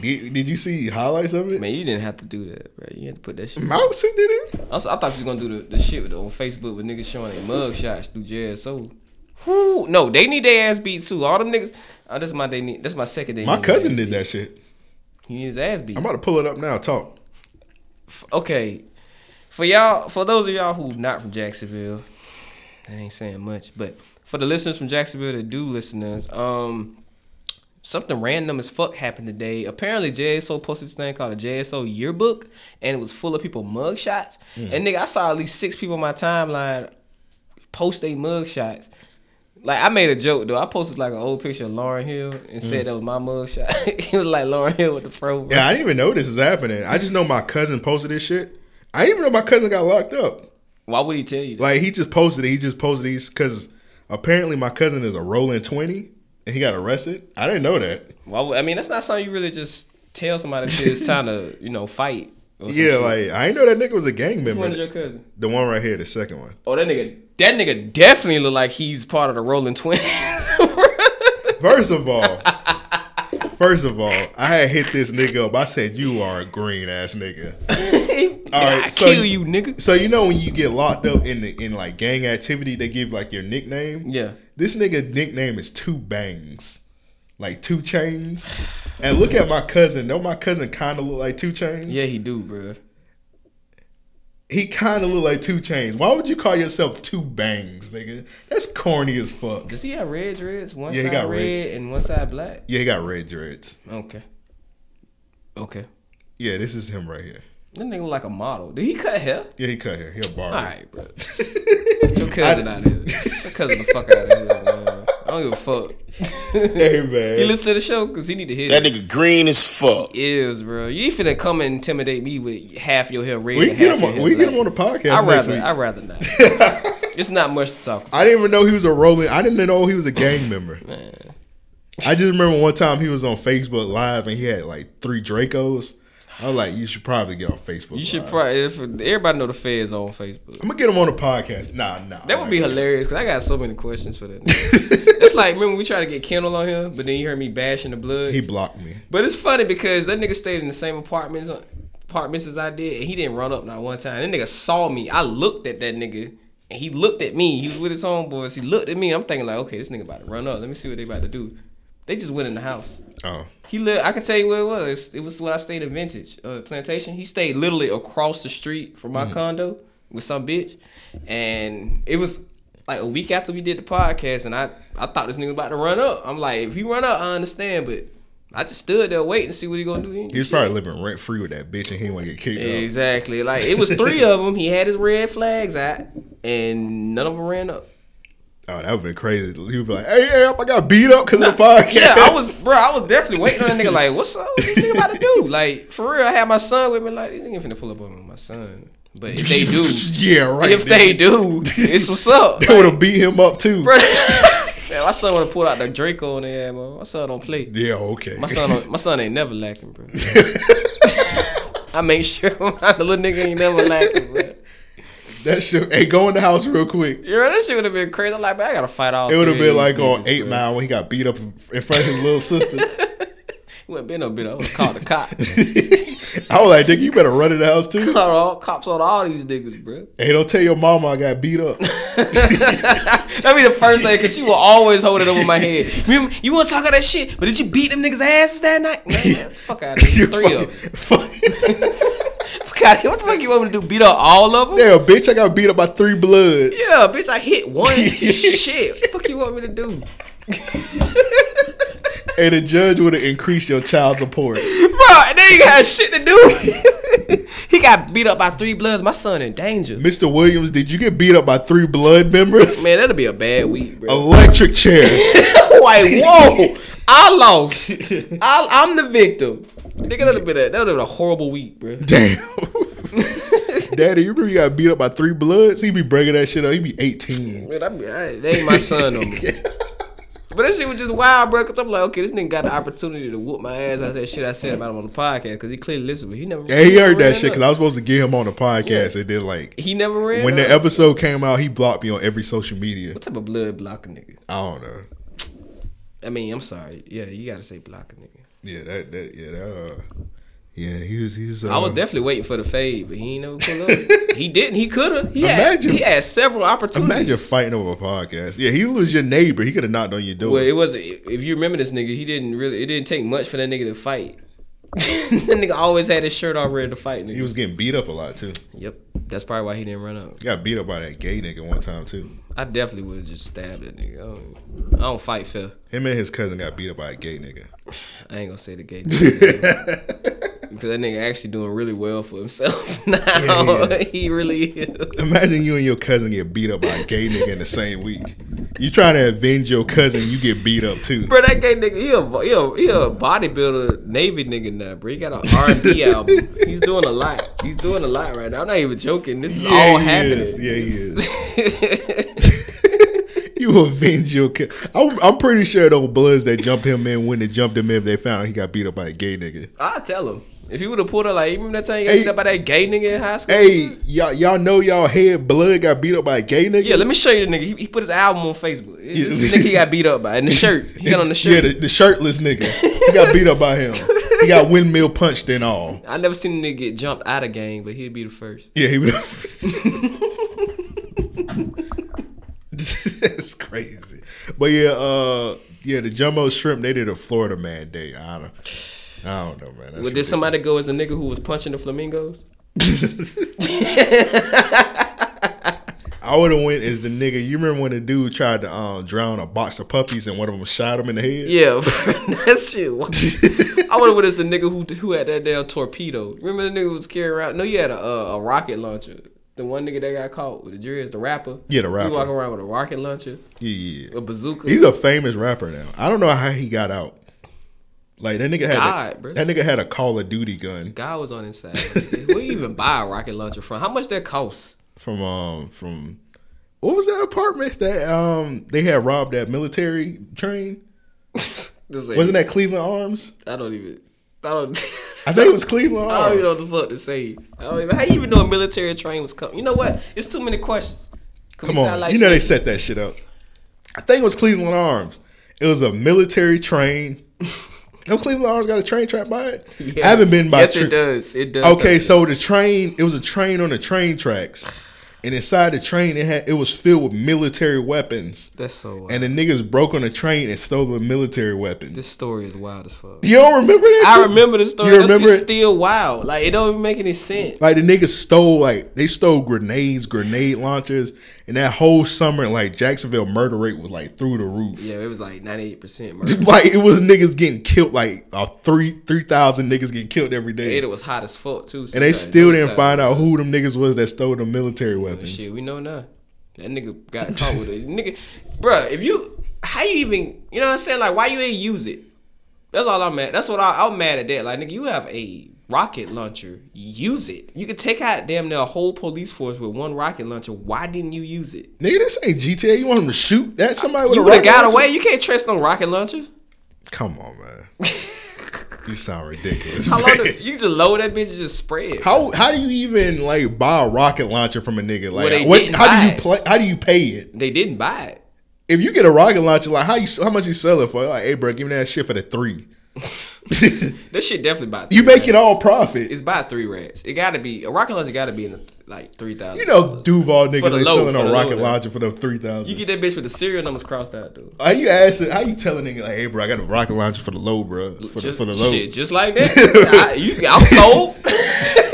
Did, did you see highlights of it? Man, you didn't have to do that, bro. You had to put that shit. Malk sent it in? I, was, I thought you was going to do the, the shit with, on Facebook with niggas showing their mug shots through J S O. Whoo, no, they need their ass beat too. All them niggas. Oh, this is my they need. That's my second day. My cousin did beat. that shit. He needs his ass beat. I'm about to pull it up now. Talk. Okay, for y'all, for those of y'all who not from Jacksonville, that ain't saying much. But for the listeners from Jacksonville that do listen to us, um, something random as fuck happened today. Apparently, J S O posted this thing called a J S O yearbook, and it was full of people mug shots. Mm. And nigga, I saw at least six people on my timeline post they mug shots. Like, I made a joke, though. I posted, like, an old picture of Lauryn Hill and said mm. that was my mugshot. He was like Lauryn Hill with the fro. Bro. Yeah, I didn't even know this is happening. I just know my cousin posted this shit. I didn't even know my cousin got locked up. Why would he tell you that? Like, he just posted it. He just posted these because apparently my cousin is a rolling twenty, and he got arrested. I didn't know that. Well, I mean, that's not something you really just tell somebody that it's time to, you know, fight. Yeah, shit. Like, I didn't know that nigga was a gang member. Which one is your cousin? The one right here, the second one. Oh, that nigga... That nigga definitely look like he's part of the Rolling Twins. First of all, first of all, I had hit this nigga up. I said, "You are a green ass nigga." All right, I so, kill you, nigga. So you know when you get locked up in the, in like gang activity, they give like your nickname. Yeah. This nigga nickname is Two Bangs, like Two Chains. And look at my cousin. Don't my cousin kind of look like Two Chains? Yeah, he do, bro. He kind of look like Two Chains. Why would you call yourself Two Bangs, nigga? That's corny as fuck. Does he have red dreads? One yeah, side red, red and one side black? Yeah, he got red dreads. Okay. Okay. Yeah, this is him right here. That nigga look like a model. Did he cut hair? Yeah, he cut hair. He a barber. All right, bro. Get your cousin I, out of here. Get your cousin the fuck out of here, man. I don't give a fuck. Hey, man. He listen to the show because he need to hear that this. Nigga green as fuck. He is, bro. You ain't finna come and intimidate me with half your hair red. We and get half him. Your hair we black. Get him on the podcast. I rather. Week. I rather not. It's not much to talk about. I didn't even know he was a rolling. I didn't know he was a gang member. Man. I just remember one time he was on Facebook Live and he had like three Dracos. I was like, you should probably get on Facebook. You Live. Should probably. If everybody know the Feds on Facebook. I'm gonna get them on the podcast. Nah, nah. That would be hilarious because I got so many questions for that. It's like remember we tried to get Kendall on here, but then you heard me bashing the Bloods. He blocked me. But it's funny because that nigga stayed in the same apartments apartments as I did, and he didn't run up not one time. That nigga saw me. I looked at that nigga, and he looked at me. He was with his homeboys. He looked at me. And I'm thinking like, okay, this nigga about to run up. Let me see what they about to do. They just went in the house. Oh. He lived, I can tell you where it was. It was, it was when I stayed in Vintage uh, Plantation. He stayed literally across the street from my mm-hmm. condo with some bitch. And it was like a week after we did the podcast, and I, I thought this nigga was about to run up. I'm like, if he run up, I understand, but I just stood there waiting to see what he gonna do. He, he was shit. Probably living rent free with that bitch, and he didn't want to get kicked Exactly. Up. Like, it was three of them. He had his red flags out, and none of them ran up. Oh, that would have been crazy. He would be like, hey, hey, I got beat up because nah, of the podcast. Yeah, I was, bro, I was definitely waiting on that nigga like, what's up? What this nigga about to do? Like, for real, I had my son with me. Like, this nigga finna pull up on my son. But if they do. Yeah, right. If then. They do, it's what's up. They like, would have beat him up, too. Bro, man, my son would have pulled out the Draco on their ass, bro. My son don't play. Yeah, okay. My son my son ain't never lacking, bro. I make sure the little nigga ain't never lacking, bro. That shit, hey, go in the house real quick. Yeah, that shit would have been crazy. I'm like, man, I gotta fight all. It would have been like on eight Mile when he got beat up in front of his little sister. He wouldn't been no bit. I would call the cop. I was like, nigga, you better run in the house too. All, cops on all these niggas, bro. Hey, don't tell your mama I got beat up. That'd be the first thing, cause she will always hold it over my head. Remember, you wanna talk all that shit, but did you beat them niggas' asses that night? Man, fuck out of here. Three of them. Fuck. God, what the fuck you want me to do? Beat up all of them? Yeah, bitch, I got beat up by three Bloods. Yeah, bitch, I hit one. Shit, what the fuck you want me to do? And the judge would have increased your child support. Bro, and then you got shit to do. He got beat up by three Bloods. My son in danger. Mister Williams, did you get beat up by three Blood members? Man, that'll be a bad week, bro. Electric chair. Like, whoa. I lost. I, I'm the victim. Nigga, that would have been a horrible week, bro. Damn. Daddy, you remember you got beat up by three Bloods? He be breaking that shit up. He be eighteen. Man, I be, I, that ain't my son no more. But that shit was just wild, bro, because I'm like, okay, this nigga got the opportunity to whoop my ass out of that shit I said about him on the podcast because he clearly listened, but he never Yeah, he, he heard that shit because I was supposed to get him on the podcast yeah. and then, like, he never ran When up. The episode came out, he blocked me on every social media. What type of blood block a nigga? I don't know. I mean, I'm sorry. Yeah, you got to say block a nigga. Yeah, that that yeah, that, uh, Yeah, he was. He was. Uh, I was definitely waiting for the fade, but he ain't never pull up. He didn't. He could have. He imagine, had. He had several opportunities. Imagine fighting over a podcast. Yeah, he was your neighbor. He could have knocked on your door. Well, it wasn't. If you remember this nigga, he didn't really. It didn't take much for that nigga to fight. That nigga always had his shirt all ready to fight. Nigga. He was getting beat up a lot too. Yep, that's probably why he didn't run up. He got beat up by that gay nigga one time too. I definitely would have just stabbed that nigga. I don't, I don't fight fair. Him and his cousin got beat up by a gay nigga. I ain't gonna say the gay nigga. Because that nigga actually doing really well for himself now. Yeah, he, he really is. Imagine you and your cousin get beat up by a gay nigga in the same week. You trying to avenge your cousin, you get beat up too. Bro, that gay nigga, he a, he a, he a bodybuilder, Navy nigga now, bro. He got an R and B album. He's doing a lot. He's doing a lot right now. I'm not even joking. This is yeah, all happening. Is. Yeah, he is. You avenge your kid. I'm, I'm pretty sure those bloods that jumped him in wouldn't have jumped him in if they found him. He got beat up by a gay nigga. I tell him. If he would have pulled up, like, remember that time you got hey, beat up by that gay nigga in high school? Hey, y'all y'all know y'all head blood got beat up by a gay nigga? Yeah, let me show you the nigga. He, he put his album on Facebook. This nigga he got beat up by. And the shirt. He got on the shirt. Yeah, the, the shirtless nigga. He got beat up by him. He got windmill punched and all. I never seen a nigga get jumped out of game, but he'd be the first. Yeah, he would. That's crazy. But yeah, uh, yeah, the Jumbo Shrimp, they did a Florida man day. I don't I don't know, man. That's well, did somebody go as a nigga who was punching the flamingos? I would have went as the nigga. You remember when the dude tried to um, drown a box of puppies and one of them shot him in the head? Yeah, that shit. I would have went as the nigga who who had that damn torpedo. Remember the nigga who was carrying around? No, you had a, uh, a rocket launcher. The one nigga that got caught with the dreads, the rapper. Yeah, the rapper. He walking around with a rocket launcher. Yeah, yeah. A bazooka. He's a famous rapper now. I don't know how he got out. Like that nigga had God, a, bro. That nigga had a Call of Duty gun. God was on his side. Where you even buy a rocket launcher from? How much that cost? From um from what was that apartment that um they had robbed that military train? Wasn't that Cleveland Arms? I don't even. I don't. I think it was Cleveland Arms. I don't even know what the fuck to say. I don't even. How you even know a military train was coming? You know what? It's too many questions. Can Come on, like you know they set that shit up. I think it was Cleveland Arms. It was a military train. No, Cleveland Arms got a train track by it? Yes. I haven't been by Yes, tra- it does. It does. Okay, so the train, it was a train on the train tracks. And inside the train, it had it was filled with military weapons. That's so wild. And the niggas broke on the train and stole the military weapons. This story is wild as fuck. You don't remember that? I shit? remember the story. You remember That's, it? It's still wild. Like, it don't even make any sense. Like, the niggas stole, like, they stole grenades, grenade launchers. And that whole summer, like, Jacksonville murder rate was, like, through the roof. Yeah, it was, like, ninety-eight percent murder. Like, it was niggas getting killed, like, uh, three thousand niggas getting killed every day. And it was hot as fuck, too. And they still didn't find out who them niggas was that stole the military weapons. Shit, we know now. That nigga got caught with it. Nigga, bruh, if you, how you even, you know what I'm saying? Like, why you ain't use it? That's all I'm mad. That's what I, I'm mad at that. Like, nigga, you have a rocket launcher. Use it. You could take out damn near a whole police force with one rocket launcher. Why didn't you use it? Nigga, this ain't G T A. You want him to shoot that somebody with you a rocket launcher? You would've got away. You can't trust no rocket launcher. Come on, man. You sound ridiculous. How long do, you just load that bitch and just spray it. How how do you even like buy a rocket launcher from a nigga? Like well, what? How do you play? How do you pay it? They didn't buy it. If you get a rocket launcher, like how you how much you sell it for? Like, hey, bro, give me that shit for the three. That shit definitely buy three. You make rats. It all profit. It's by three rats. It gotta be a rocket launcher. Gotta be in the, like three thousand. You know, Duval niggas they low, selling a rocket launcher for the three thousand. You get that bitch with the serial numbers crossed out, dude. How you asking? How you telling nigga like, hey, bro, I got a rocket launcher for the low, bro, for just, the for the low. Shit, just like that. I, you, I'm sold.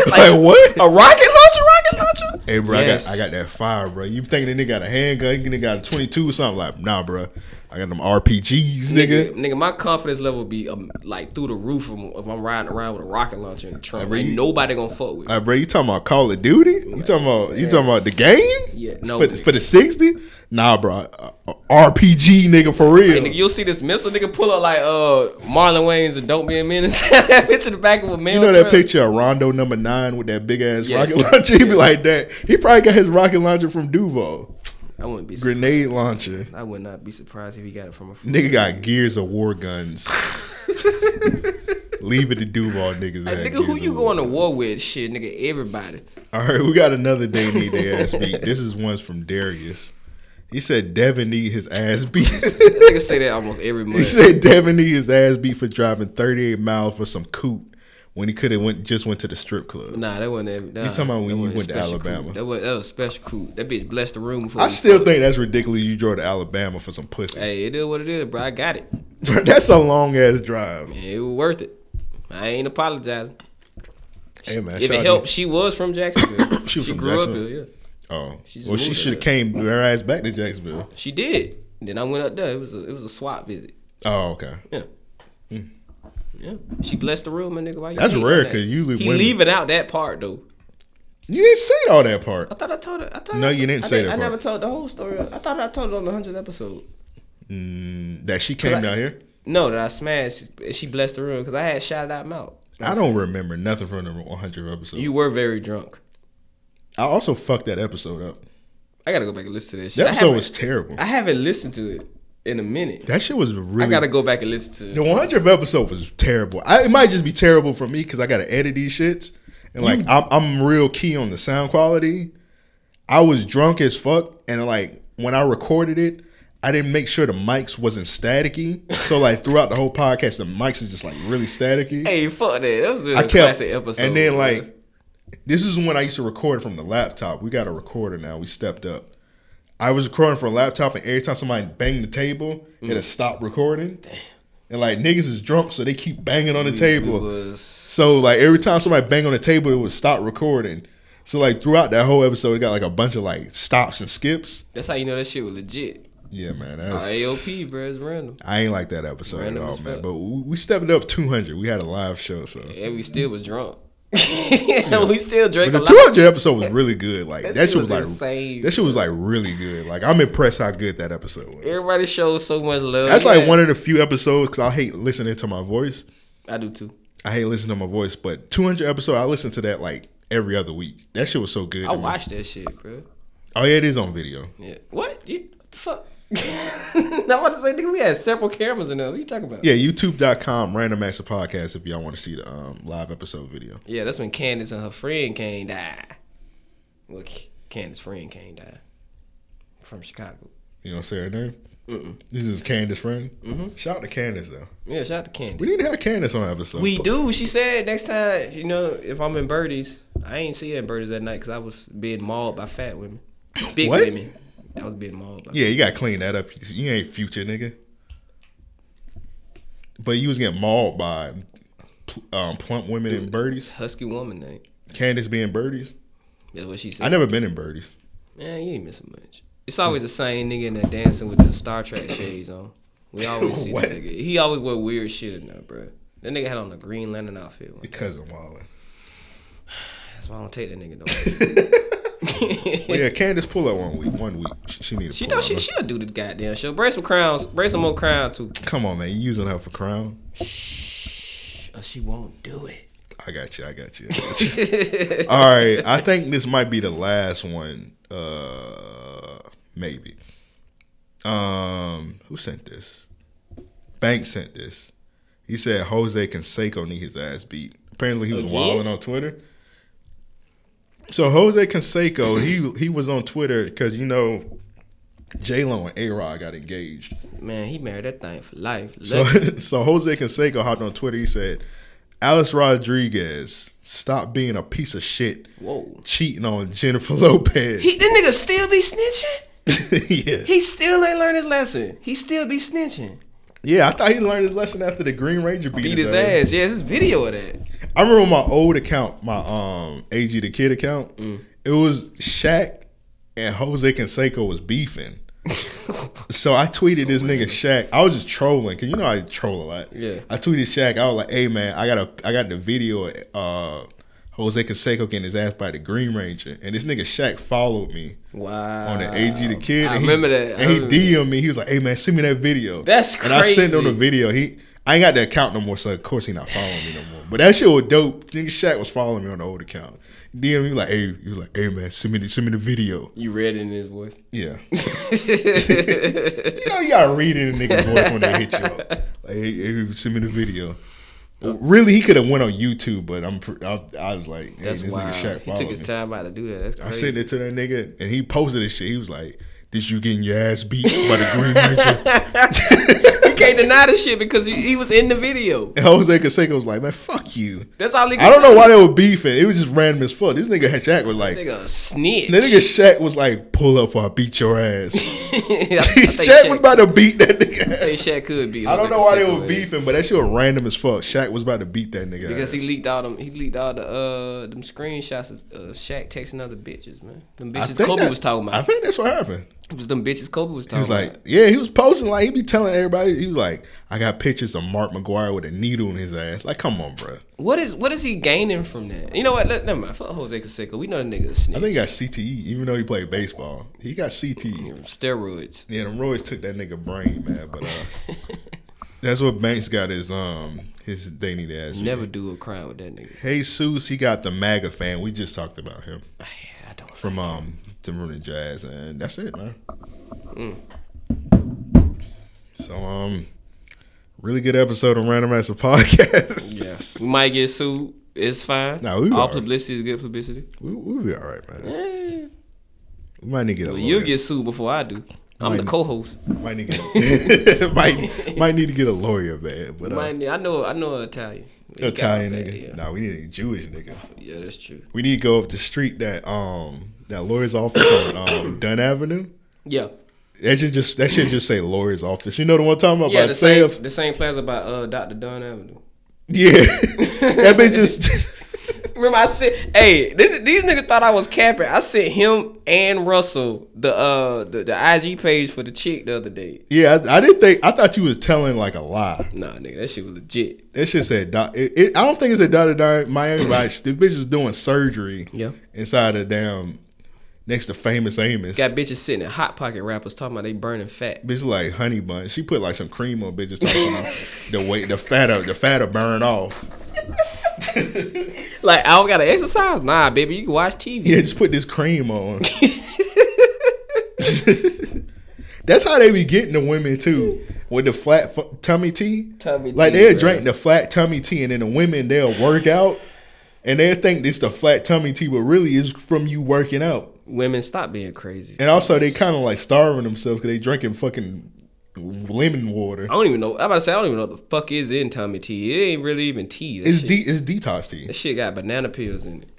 like, like what? A rocket launcher, rocket launcher. Hey, bro, yes. I got I got that fire, bro. You thinking they got a handgun? You think they got a twenty-two or something? Like, nah, bro. I got them R P Gs, nigga. Nigga, nigga my confidence level be um, like through the roof if I'm riding around with a rocket launcher in the trunk. Like, bro, ain't you, nobody gonna fuck with me. Like, bro, you talking about Call of Duty? You like, talking about yes. you talking about the game? Yeah, no. For, for the sixty? Nah, bro. Uh, uh, R P G, nigga, for real. Like, nigga, you'll see this missile nigga pull up like uh Marlon Wayans and Don't Be a Menace. That bitch in the back of a man. You know that trailer. Picture of Rondo number nine with that big ass yes. rocket launcher? He yes. be like that. He probably got his rocket launcher from Duval. I wouldn't be surprised. Grenade launcher. I would not be surprised if he got it from a friend. Nigga got Gears of War guns. Leave it to Duval niggas. Like, nigga, who you going to war with? Shit, nigga, everybody. All right, we got another They Need Their Ass Beat. This is one's from Darius. He said Devin need his ass beat. Nigga say that almost every month. He said Devin need his ass beat for driving thirty-eight miles for some coot when he could have went just went to the strip club. Nah, that wasn't. Nah, you talking about when you went to Alabama? Cool. That was that was special cool. That bitch blessed the room for. I still cook. think that's ridiculous. You drove to Alabama for some pussy. Hey, it is what it is, bro. I got it. That's a long ass drive. Man, it was worth it. I ain't apologizing. Hey man, if it helped, she was from Jacksonville. she was she from grew Jacksonville. up here. Yeah. Oh, She's well, she should have came her ass back to Jacksonville. She did. Then I went up there. It was a, it was a swap visit. Oh, okay. Yeah. Mm. Yeah. She blessed the room, my nigga. Why you That's rare because that? usually he women. leaving out that part though. You didn't say all that part. I thought I told her. I told no, her, you didn't I say did, that. I part. never told the whole story. I thought I told it on the hundredth episode. Mm, that she came I, down here. No, that I smashed. She blessed the room because I had shouted out mouth. I don't remember nothing from the hundredth episode. You were very drunk. I also fucked that episode up. I gotta go back and listen to that shit. That episode was terrible. I haven't listened to it in a minute. That shit was really. I gotta go back and listen to it. The hundredth episode was terrible. I, it might just be terrible for me because I gotta edit these shits and like you, I'm, I'm real key on the sound quality. I was drunk as fuck and like when I recorded it, I didn't make sure the mics wasn't staticky. So like throughout the whole podcast, the mics is just like really staticky. Hey, fuck that. That was a I classic kept, episode. And then man. like. This is when I used to record from the laptop. We got a recorder now. We stepped up. I was recording from a laptop, and every time somebody banged the table, mm. it'll stop recording. Damn. And like niggas is drunk, so they keep banging on the we, table. Was... So like every time somebody banged on the table, it would stop recording. So like throughout that whole episode, it got like a bunch of like stops and skips. That's how you know that shit was legit. Yeah, man. That's A O P, bro. It's random. I ain't like that episode random at all, man. Fuck. But we stepped up two hundred. We had a live show, so and we still was drunk. yeah. We still drink. But the two hundred episode was really good. Like that, that shit was, was like insane. That shit was like really good. Like I'm impressed how good that episode was. Everybody shows so much love. That's like that. one of the few episodes because I hate listening to my voice. I do too. I hate listening to my voice, but two hundred episode I listen to that like every other week. That shit was so good. I watched me. that shit, bro. Oh yeah, it is on video. Yeah. What? You, what the fuck? I'm about to say, nigga, we had several cameras in there. What are you talking about? Yeah, youtube dot com, Random Acts of Podcast, if y'all want to see the um, live episode video. Yeah, that's when Candace and her friend came die. Well, Candace's friend came die. From Chicago. You don't say her name? Mm-mm. This is Candace's friend? Mm-hmm. Shout out to Candace, though. Yeah, shout out to Candace. We need to have Candace on our episode. We but... do. She said next time, you know, if I'm in Birdies, I ain't seeing Birdies that night because I was being mauled by fat women. Big what? women. That was being mauled. Yeah, you gotta clean that up. You ain't Future, nigga. But you was getting mauled by um, plump women and Birdies. Husky woman, name. Candace being Birdies. That's what she said. I never been in Birdies. Man, you ain't missing much. It's always the same nigga in there dancing with the Star Trek shades on. We always see that nigga. He always wear weird shit in there, bro. That nigga had on a Green Lantern outfit. Because of Wallin. That's why I don't take that nigga though. Well, yeah, Candace pull up one week. One week she, she need to. She pull know up, she huh? she'll do the goddamn show. Bring some crowns. Bring some more crowns too. Come on, man. You using her for crown? Shh. Oh, she won't do it. I got you. I got you. I got you. All right. I think this might be the last one. Uh, maybe. Um, who sent this? Banks sent this. He said Jose Canseco need his ass beat. Apparently he was Again? wilding on Twitter. So Jose Canseco, he he was on Twitter because, you know, J-Lo and A-Rod got engaged. Man, he married that thing for life. So, so Jose Canseco hopped on Twitter. He said, Alice Rodriguez, stop being a piece of shit. Whoa. Cheating on Jennifer Lopez. He, that nigga still be snitching? Yeah. He still ain't learned his lesson. He still be snitching. Yeah, I thought he learned his lesson after the Green Ranger beat, beat his, his ass. ass. Yeah, there's video of that. I remember my old account, my um A G the Kid account. Mm. It was Shaq and Jose Canseco was beefing. So I tweeted so this weird. nigga Shaq. I was just trolling because you know I troll a lot. Yeah. I tweeted Shaq. I was like, "Hey man, I got a I got the video of uh, Jose Canseco getting his ass by the Green Ranger." And this nigga Shaq followed me. Wow. On the A G the Kid. I remember he, that. I and remember he D M'd me. He was like, "Hey man, send me that video." That's crazy. And I sent him the video. He. I ain't got the account no more, so of course he not following me no more. But that shit was dope. Nigga Shaq was following me on the old account. D M me like, hey, he was like, hey man, send me the, send me the video. You read it in his voice? Yeah. You know you gotta read it in a nigga's voice when they hit you up. Like, hey, hey, send me the video. Really, he could have went on YouTube, but I'm I, I was like, hey, That's this wild. nigga Shaq followed He took his me. time out to do that. That's crazy. I sent it to that nigga, and he posted this shit. He was like, "Did you getting your ass beat by the Green Ranger?" You can't deny the shit because he, he was in the video. And Jose Canseco was like, man, fuck you. That's all he could I don't say. know why they were beefing. It was just random as fuck. This nigga Shaq was like, nigga snitch. This nigga Shaq was like, pull up or I beat your ass. I, I Shaq, Shaq was about to beat that nigga. I think Shaq could beat. I don't know why they were beefing, but that shit was random as fuck. Shaq was about to beat that nigga because ass. he leaked all them. He leaked all the uh, them screenshots of uh, Shaq texting other bitches, man. Them bitches Kobe that, was talking about. I think that's what happened. It was them bitches Kobe was talking about. He was like, about. yeah, he was posting, like, he be telling everybody, he was like, I got pictures of Mark McGuire with a needle in his ass. Like, come on, bro. What is what is he gaining from that? You know what? Let, never mind. Fuck Jose Canseco. We know the nigga a snitch. I think he got C T E, even though he played baseball. He got C T E. Steroids. Yeah, them roids took that nigga brain, man. But uh, that's what Banks got his, um, his they need ass. Never with. do a crime with that nigga. Jesus, he got the MAGA fan. We just talked about him. I don't From, um... to Maroon and Jazz, and that's it, man. Mm. So, um, really good episode of Random Acts of Podcast. Yeah, we might get sued. It's fine. Nah, we all all right. Publicity is good publicity. We, we'll be all right, man. Yeah. We might need to get a well, lawyer. You'll get sued before I do. I'm might the need, co-host. Might need, to, might, might need to get a lawyer, man. But uh, might need, I know, I know an Italian. He Italian nigga. Bad, yeah. Nah, we need a Jewish nigga. Yeah, that's true. We need to go up the street that um that lawyer's office on um, Dunn Avenue. Yeah. That should just that should just say lawyer's office. You know the one I'm talking about? Yeah, the same the same plaza by uh Doctor Dunn Avenue. Yeah. That bitch just. Remember I said, hey, this, these niggas thought I was capping. I sent him and Russell the uh the, the I G page for the chick the other day. Yeah, I, I didn't think I thought you was telling like a lie. Nah, nigga, that shit was legit. That shit said doc, it, it, I don't think it said Doctor Dot Miami, but the bitch was doing surgery. Yeah. Inside the damn next to Famous Amos. Got bitches sitting in Hot Pocket rappers talking about they burning fat. Bitch like honey bun. She put like some cream on bitches talking about the weight the fatter the fatter burn off. Like, I don't gotta exercise? Nah, baby, you can watch T V. Yeah, just put this cream on. That's how they be getting the women, too. With the flat f- tummy tea. Tummy like, tea, they'll bro. drink the flat tummy tea, and then the women, they'll work out, and they'll think it's the flat tummy tea, but really it's from you working out. Women, stop being crazy. And also, they kind of, like, starving themselves because they drinking fucking lemon water. I don't even know. I'm about to say I don't even know what the fuck is in tummy tea. It ain't really even tea. That it's de- it's detox tea. That shit got banana pills in it.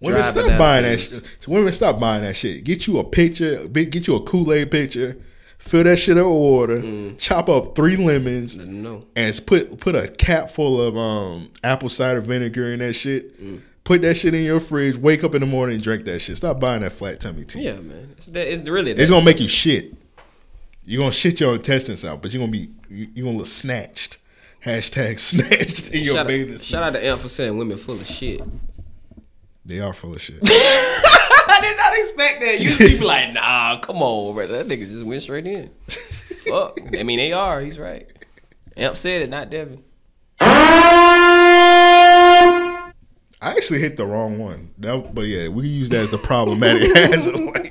Women Dry stop buying pills. that. Sh- women stop buying that shit. Get you a picture. Get you a Kool-Aid picture. Fill that shit up with water. Mm. Chop up three lemons. No. And put put a cap full of um apple cider vinegar in that shit. Mm. Put that shit in your fridge. Wake up in the morning and drink that shit. Stop buying that flat tummy tea. Yeah, man. It's that, it's really that. It's gonna make you shit. You're going to shit your intestines out, but you're going to be, you're going to look snatched. Hashtag snatched in your bathing suit. Shout out to Amp for saying women full of shit. They are full of shit. I did not expect that. Usually you be like, nah, come on, brother. That nigga just went straight in. Fuck. I mean, they are. He's right. Amp said it, not Devin. I actually hit the wrong one. That, but yeah, we use that as the problematic as of like.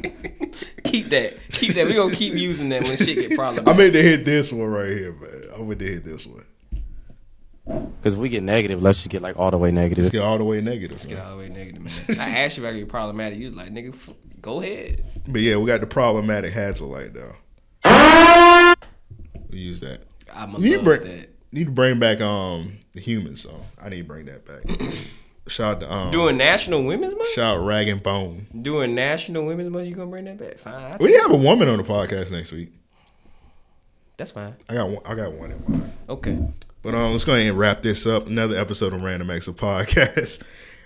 Keep that. Keep that. We're going to keep using that when shit get problematic. I meant to hit this one right here, man. I meant to hit this one. Because we get negative, let's just get like all the way negative. Let's get all the way negative. Let's man. get all the way negative, man. I asked you if I could be problematic. You was like, nigga, f- go ahead. But yeah, we got the problematic hazard light, though. We use that. I'm a love bring, that. Need to bring back um the human song. I need to bring that back. Shout out to, um, doing National Women's Month? Shout out Rag and Bone. Doing National Women's Month, you gonna bring that back? Fine. We have a woman on the podcast next week. That's fine. I got one, I got one in mind. Okay. But um, let's go ahead and wrap this up. Another episode of Random Acts of Podcast.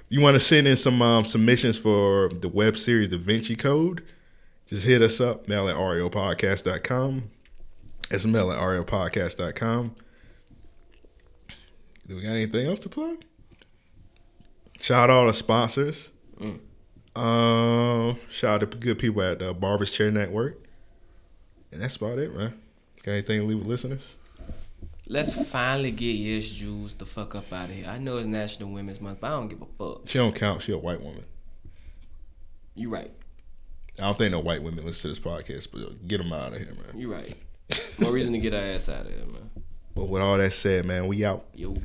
You want to send in some um, submissions for the web series Da Vinci Code? Just hit us up. Mail at R E O podcast dot com. It's mail at R E O podcast dot com. Do we got anything else to plug? Shout out all the sponsors. Mm. Uh, shout out to good people at the Barber's Chair Network. And that's about it, man. Got anything to leave with listeners? Let's finally get Yes Julz the fuck up out of here. I know it's National Women's Month, but I don't give a fuck. She don't count. She a white woman. You right. I don't think no white women listen to this podcast, but get them out of here, man. You right. No reason to get our ass out of here, man. But with all that said, man, we out. Yo.